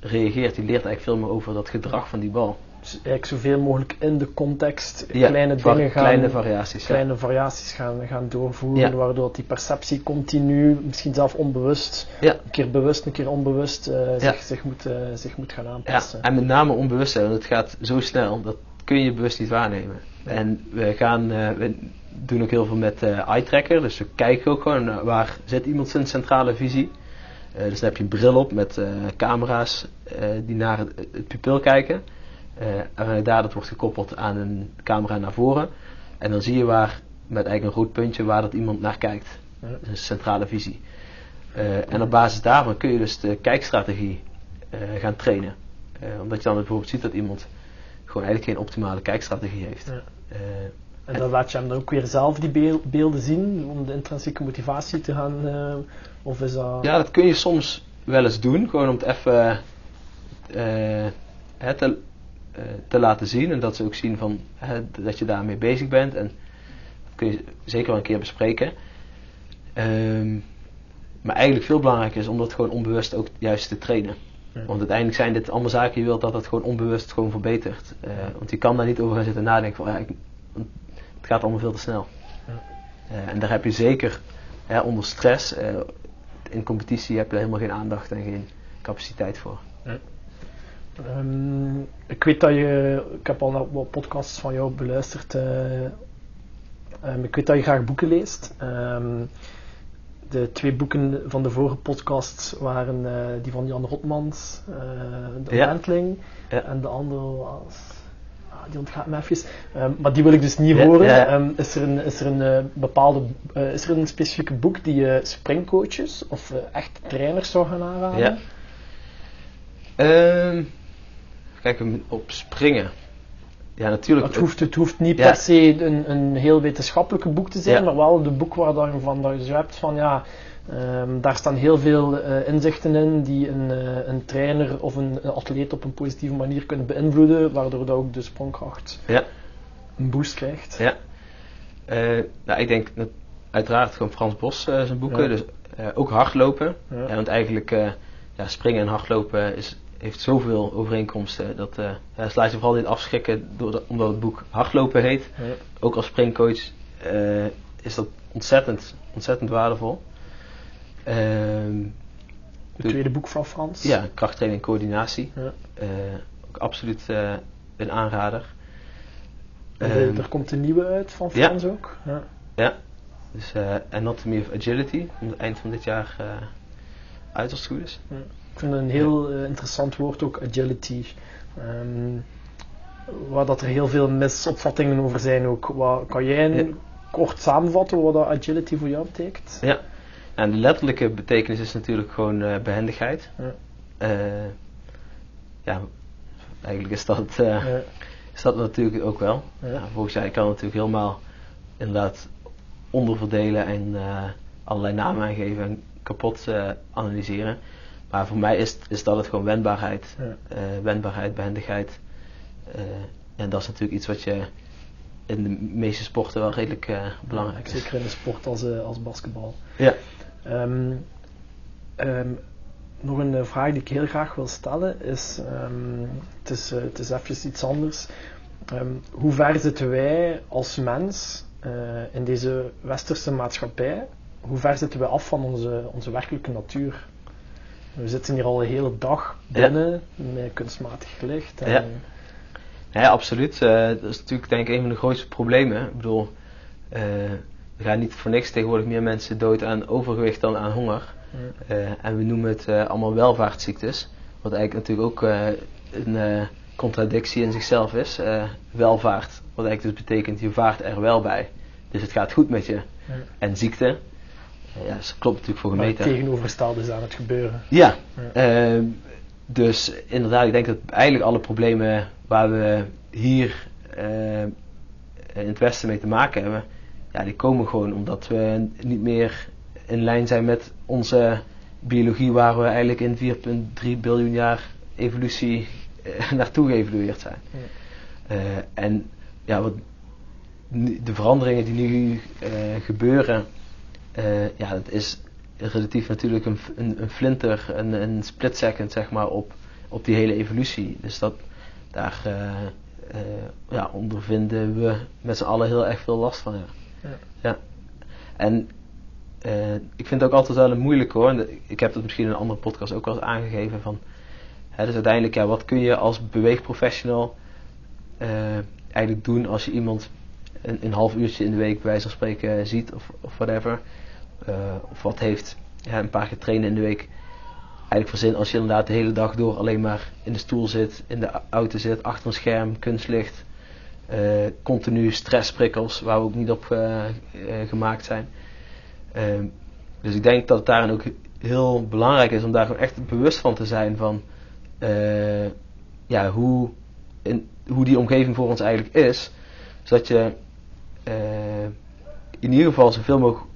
reageert. Die leert eigenlijk veel meer over dat gedrag van die bal. Dus eigenlijk zoveel mogelijk in de context ja, kleine dingen gaan... Kleine variaties. Kleine ja. variaties gaan, gaan doorvoeren, ja. waardoor die perceptie continu, misschien zelf onbewust, ja. een keer bewust, een keer onbewust, uh, ja. zich, zich, moet, uh, zich moet gaan aanpassen. Ja. En met name onbewust zijn, want het gaat zo snel, dat kun je bewust niet waarnemen. Ja. En we gaan... Uh, we, We doen ook heel veel met uh, eye-tracker, dus we kijken ook gewoon naar waar zit iemand zijn centrale visie. Uh, dus dan heb je een bril op met uh, camera's uh, die naar het, het pupil kijken. Uh, daar dat wordt gekoppeld aan een camera naar voren. En dan zie je waar, met eigenlijk een rood puntje, waar dat iemand naar kijkt. Ja. Dat is een centrale visie. Uh, en op basis daarvan kun je dus de kijkstrategie uh, gaan trainen. Uh, omdat je dan bijvoorbeeld ziet dat iemand gewoon eigenlijk geen optimale kijkstrategie heeft. Ja. Uh, en dan en laat je hem dan ook weer zelf die beel- beelden zien om de intrinsieke motivatie te gaan... Uh, of is dat... Ja, dat kun je soms wel eens doen. Gewoon om het even uh, uh, te, uh, te laten zien. En dat ze ook zien van, uh, dat je daarmee bezig bent. En dat kun je zeker wel een keer bespreken. Um, maar eigenlijk veel belangrijker is om dat gewoon onbewust ook juist te trainen. Ja. Want uiteindelijk zijn dit allemaal zaken, je wilt dat dat gewoon onbewust gewoon verbetert. Uh, ja. Want je kan daar niet over gaan zitten nadenken van, ja, ik, het gaat allemaal veel te snel. Ja. Uh, en daar heb je zeker hè, onder stress, uh, in competitie heb je daar helemaal geen aandacht en geen capaciteit voor. Ja. Um, ik weet dat je, ik heb al wat podcasts van jou beluisterd. Uh, um, ik weet dat je graag boeken leest. Um, De twee boeken van de vorige podcast waren uh, die van Jan Rotmans, uh, De Oventeling, ja. Ja. En de andere was... Ah, die ontgaat me even. Um, maar die wil ik dus niet ja. horen. Ja. Um, is er een, is er een uh, bepaalde... Uh, is er een specifieke boek die je uh, springcoaches of uh, echt trainers zou gaan aanraden? Ja. Um, kijk, op springen. Ja, natuurlijk. Het hoeft, het hoeft niet ja. per se een, een heel wetenschappelijk boek te zijn, ja. maar wel een boek waar dan van, dat je zo hebt van ja, um, daar staan heel veel uh, inzichten in die een, uh, een trainer of een, een atleet op een positieve manier kunnen beïnvloeden, waardoor dat ook de sprongkracht ja. een boost krijgt. Ja. Uh, nou, ik denk dat uiteraard gewoon Frans Bos uh, zijn boeken, ja. dus uh, ook hardlopen. Ja. Ja, want eigenlijk uh, ja, springen en hardlopen is... heeft zoveel overeenkomsten dat uh, ja, ze laat je vooral niet afschrikken door de, omdat het boek hardlopen heet. Ja. Ook als springcoach uh, is dat ontzettend, ontzettend waardevol. Uh, het tweede doe, boek van Frans? Ja, krachttraining en coördinatie. Ja. Uh, ook absoluut uh, een aanrader. En uh, er komt een nieuwe uit van Frans ja. ook? Ja. ja. Dus uh, Anatomy of Agility, komt het eind van dit jaar uh, uit als het goed is. Ja. Ik vind het een heel uh, interessant woord ook, agility. Um, waar dat er heel veel misopvattingen over zijn ook. Wat, kan jij ja. kort samenvatten wat dat agility voor jou betekent? Ja, en de letterlijke betekenis is natuurlijk gewoon uh, behendigheid. Ja. Uh, ja, eigenlijk is dat, uh, ja. is dat natuurlijk ook wel. Ja. Nou, volgens mij kan het natuurlijk helemaal inderdaad onderverdelen en uh, allerlei namen aangeven en kapot uh, analyseren. Maar voor mij is, is dat het gewoon wendbaarheid, ja. uh, wendbaarheid, behendigheid. Uh, en dat is natuurlijk iets wat je in de meeste sporten wel redelijk uh, belangrijk is. Zeker in een sport als, uh, als basketbal. Ja. Um, um, nog een vraag die ik heel graag wil stellen is, um, het is, uh, het is even iets anders. Um, hoe ver zitten wij als mens uh, in deze westerse maatschappij, hoe ver zitten wij af van onze, onze werkelijke natuur? We zitten hier al een hele dag binnen, ja. met kunstmatig licht. En ja. ja, absoluut. Uh, dat is natuurlijk denk ik een van de grootste problemen. Ik bedoel, uh, we gaan niet voor niks tegenwoordig meer mensen dood aan overgewicht dan aan honger. Ja. Uh, en we noemen het uh, allemaal welvaartsziektes. Wat eigenlijk natuurlijk ook uh, een uh, contradictie in zichzelf is. Uh, welvaart, wat eigenlijk dus betekent, je vaart er wel bij. Dus het gaat goed met je. Ja. En ziekte. Ja, dat klopt natuurlijk voor gemeten. Maar het tegenovergestelde is aan het gebeuren. Ja, ja. Uh, dus inderdaad, ik denk dat eigenlijk alle problemen waar we hier uh, in het Westen mee te maken hebben, ja, die komen gewoon omdat we niet meer in lijn zijn met onze biologie waar we eigenlijk in vier komma drie biljoen jaar evolutie uh, naartoe geëvolueerd zijn. Ja. Uh, en ja, wat de veranderingen die nu uh, gebeuren. Uh, ja, dat is relatief natuurlijk een, een, een flinter, een, een split second zeg maar op, op die hele evolutie. Dus dat, daar uh, uh, ja, ondervinden we met z'n allen heel erg veel last van. Ja. Ja. Ja. En uh, ik vind het ook altijd wel moeilijk hoor. En ik heb dat misschien in een andere podcast ook wel eens aangegeven. Van, hè, dus uiteindelijk, ja, wat kun je als beweegprofessional uh, eigenlijk doen als je iemand een, een half uurtje in de week bij wijze van spreken ziet of, of whatever. Uh, of wat heeft ja, een paar keer trainen in de week eigenlijk voor zin als je inderdaad de hele dag door alleen maar in de stoel zit, in de auto zit, achter een scherm, kunstlicht, uh, continu stressprikkels waar we ook niet op uh, uh, gemaakt zijn. Uh, dus ik denk dat het daarin ook heel belangrijk is om daar gewoon echt bewust van te zijn van uh, ja, hoe, in, hoe die omgeving voor ons eigenlijk is. Zodat je uh, in ieder geval zoveel mogelijk,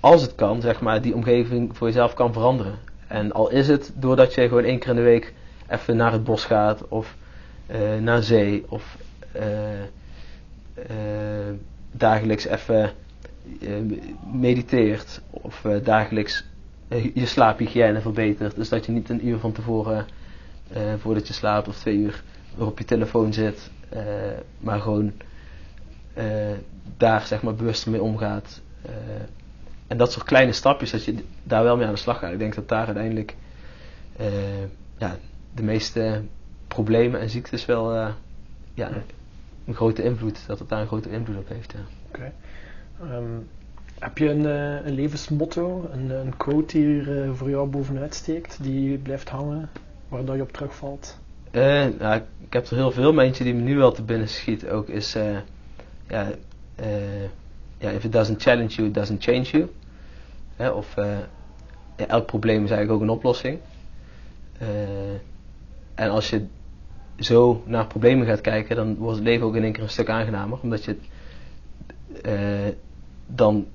als het kan, zeg maar, die omgeving voor jezelf kan veranderen. En al is het doordat je gewoon één keer in de week even naar het bos gaat of uh, naar zee of uh, uh, dagelijks even uh, mediteert of uh, dagelijks uh, je slaaphygiëne verbetert. Dus dat je niet een uur van tevoren, uh, voordat je slaapt of twee uur, weer op je telefoon zit, uh, maar gewoon uh, daar, zeg maar, bewust mee omgaat. Uh, En dat soort kleine stapjes, dat je daar wel mee aan de slag gaat. Ik denk dat daar uiteindelijk uh, ja, de meeste problemen en ziektes wel uh, ja, een grote invloed, dat het daar een grote invloed op heeft. Ja. Oké. Okay. Um, heb je een, uh, een levensmotto, een, een quote die hier uh, voor jou bovenuit steekt, die blijft hangen, waar dat je op terugvalt? Uh, nou, ik heb er heel veel, maar eentje die me nu wel te binnen schiet ook is, uh, ja, uh, yeah, if it doesn't challenge you, it doesn't change you. He, of uh, ja, elk probleem is eigenlijk ook een oplossing. Uh, en als je zo naar problemen gaat kijken, dan wordt het leven ook in één keer een stuk aangenamer. Omdat je uh, dan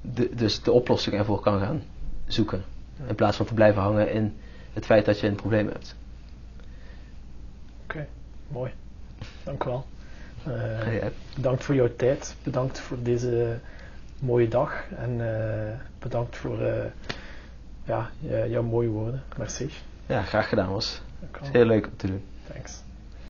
de, dus de oplossing ervoor kan gaan zoeken. Ja. In plaats van te blijven hangen in het feit dat je een probleem hebt. Oké, okay, mooi. Dank u wel. Uh, ja. Bedankt voor jouw tijd. Bedankt voor deze mooie dag en uh, bedankt voor uh, ja, jouw mooie woorden. Merci. Ja, graag gedaan, was heel leuk om te doen. Thanks.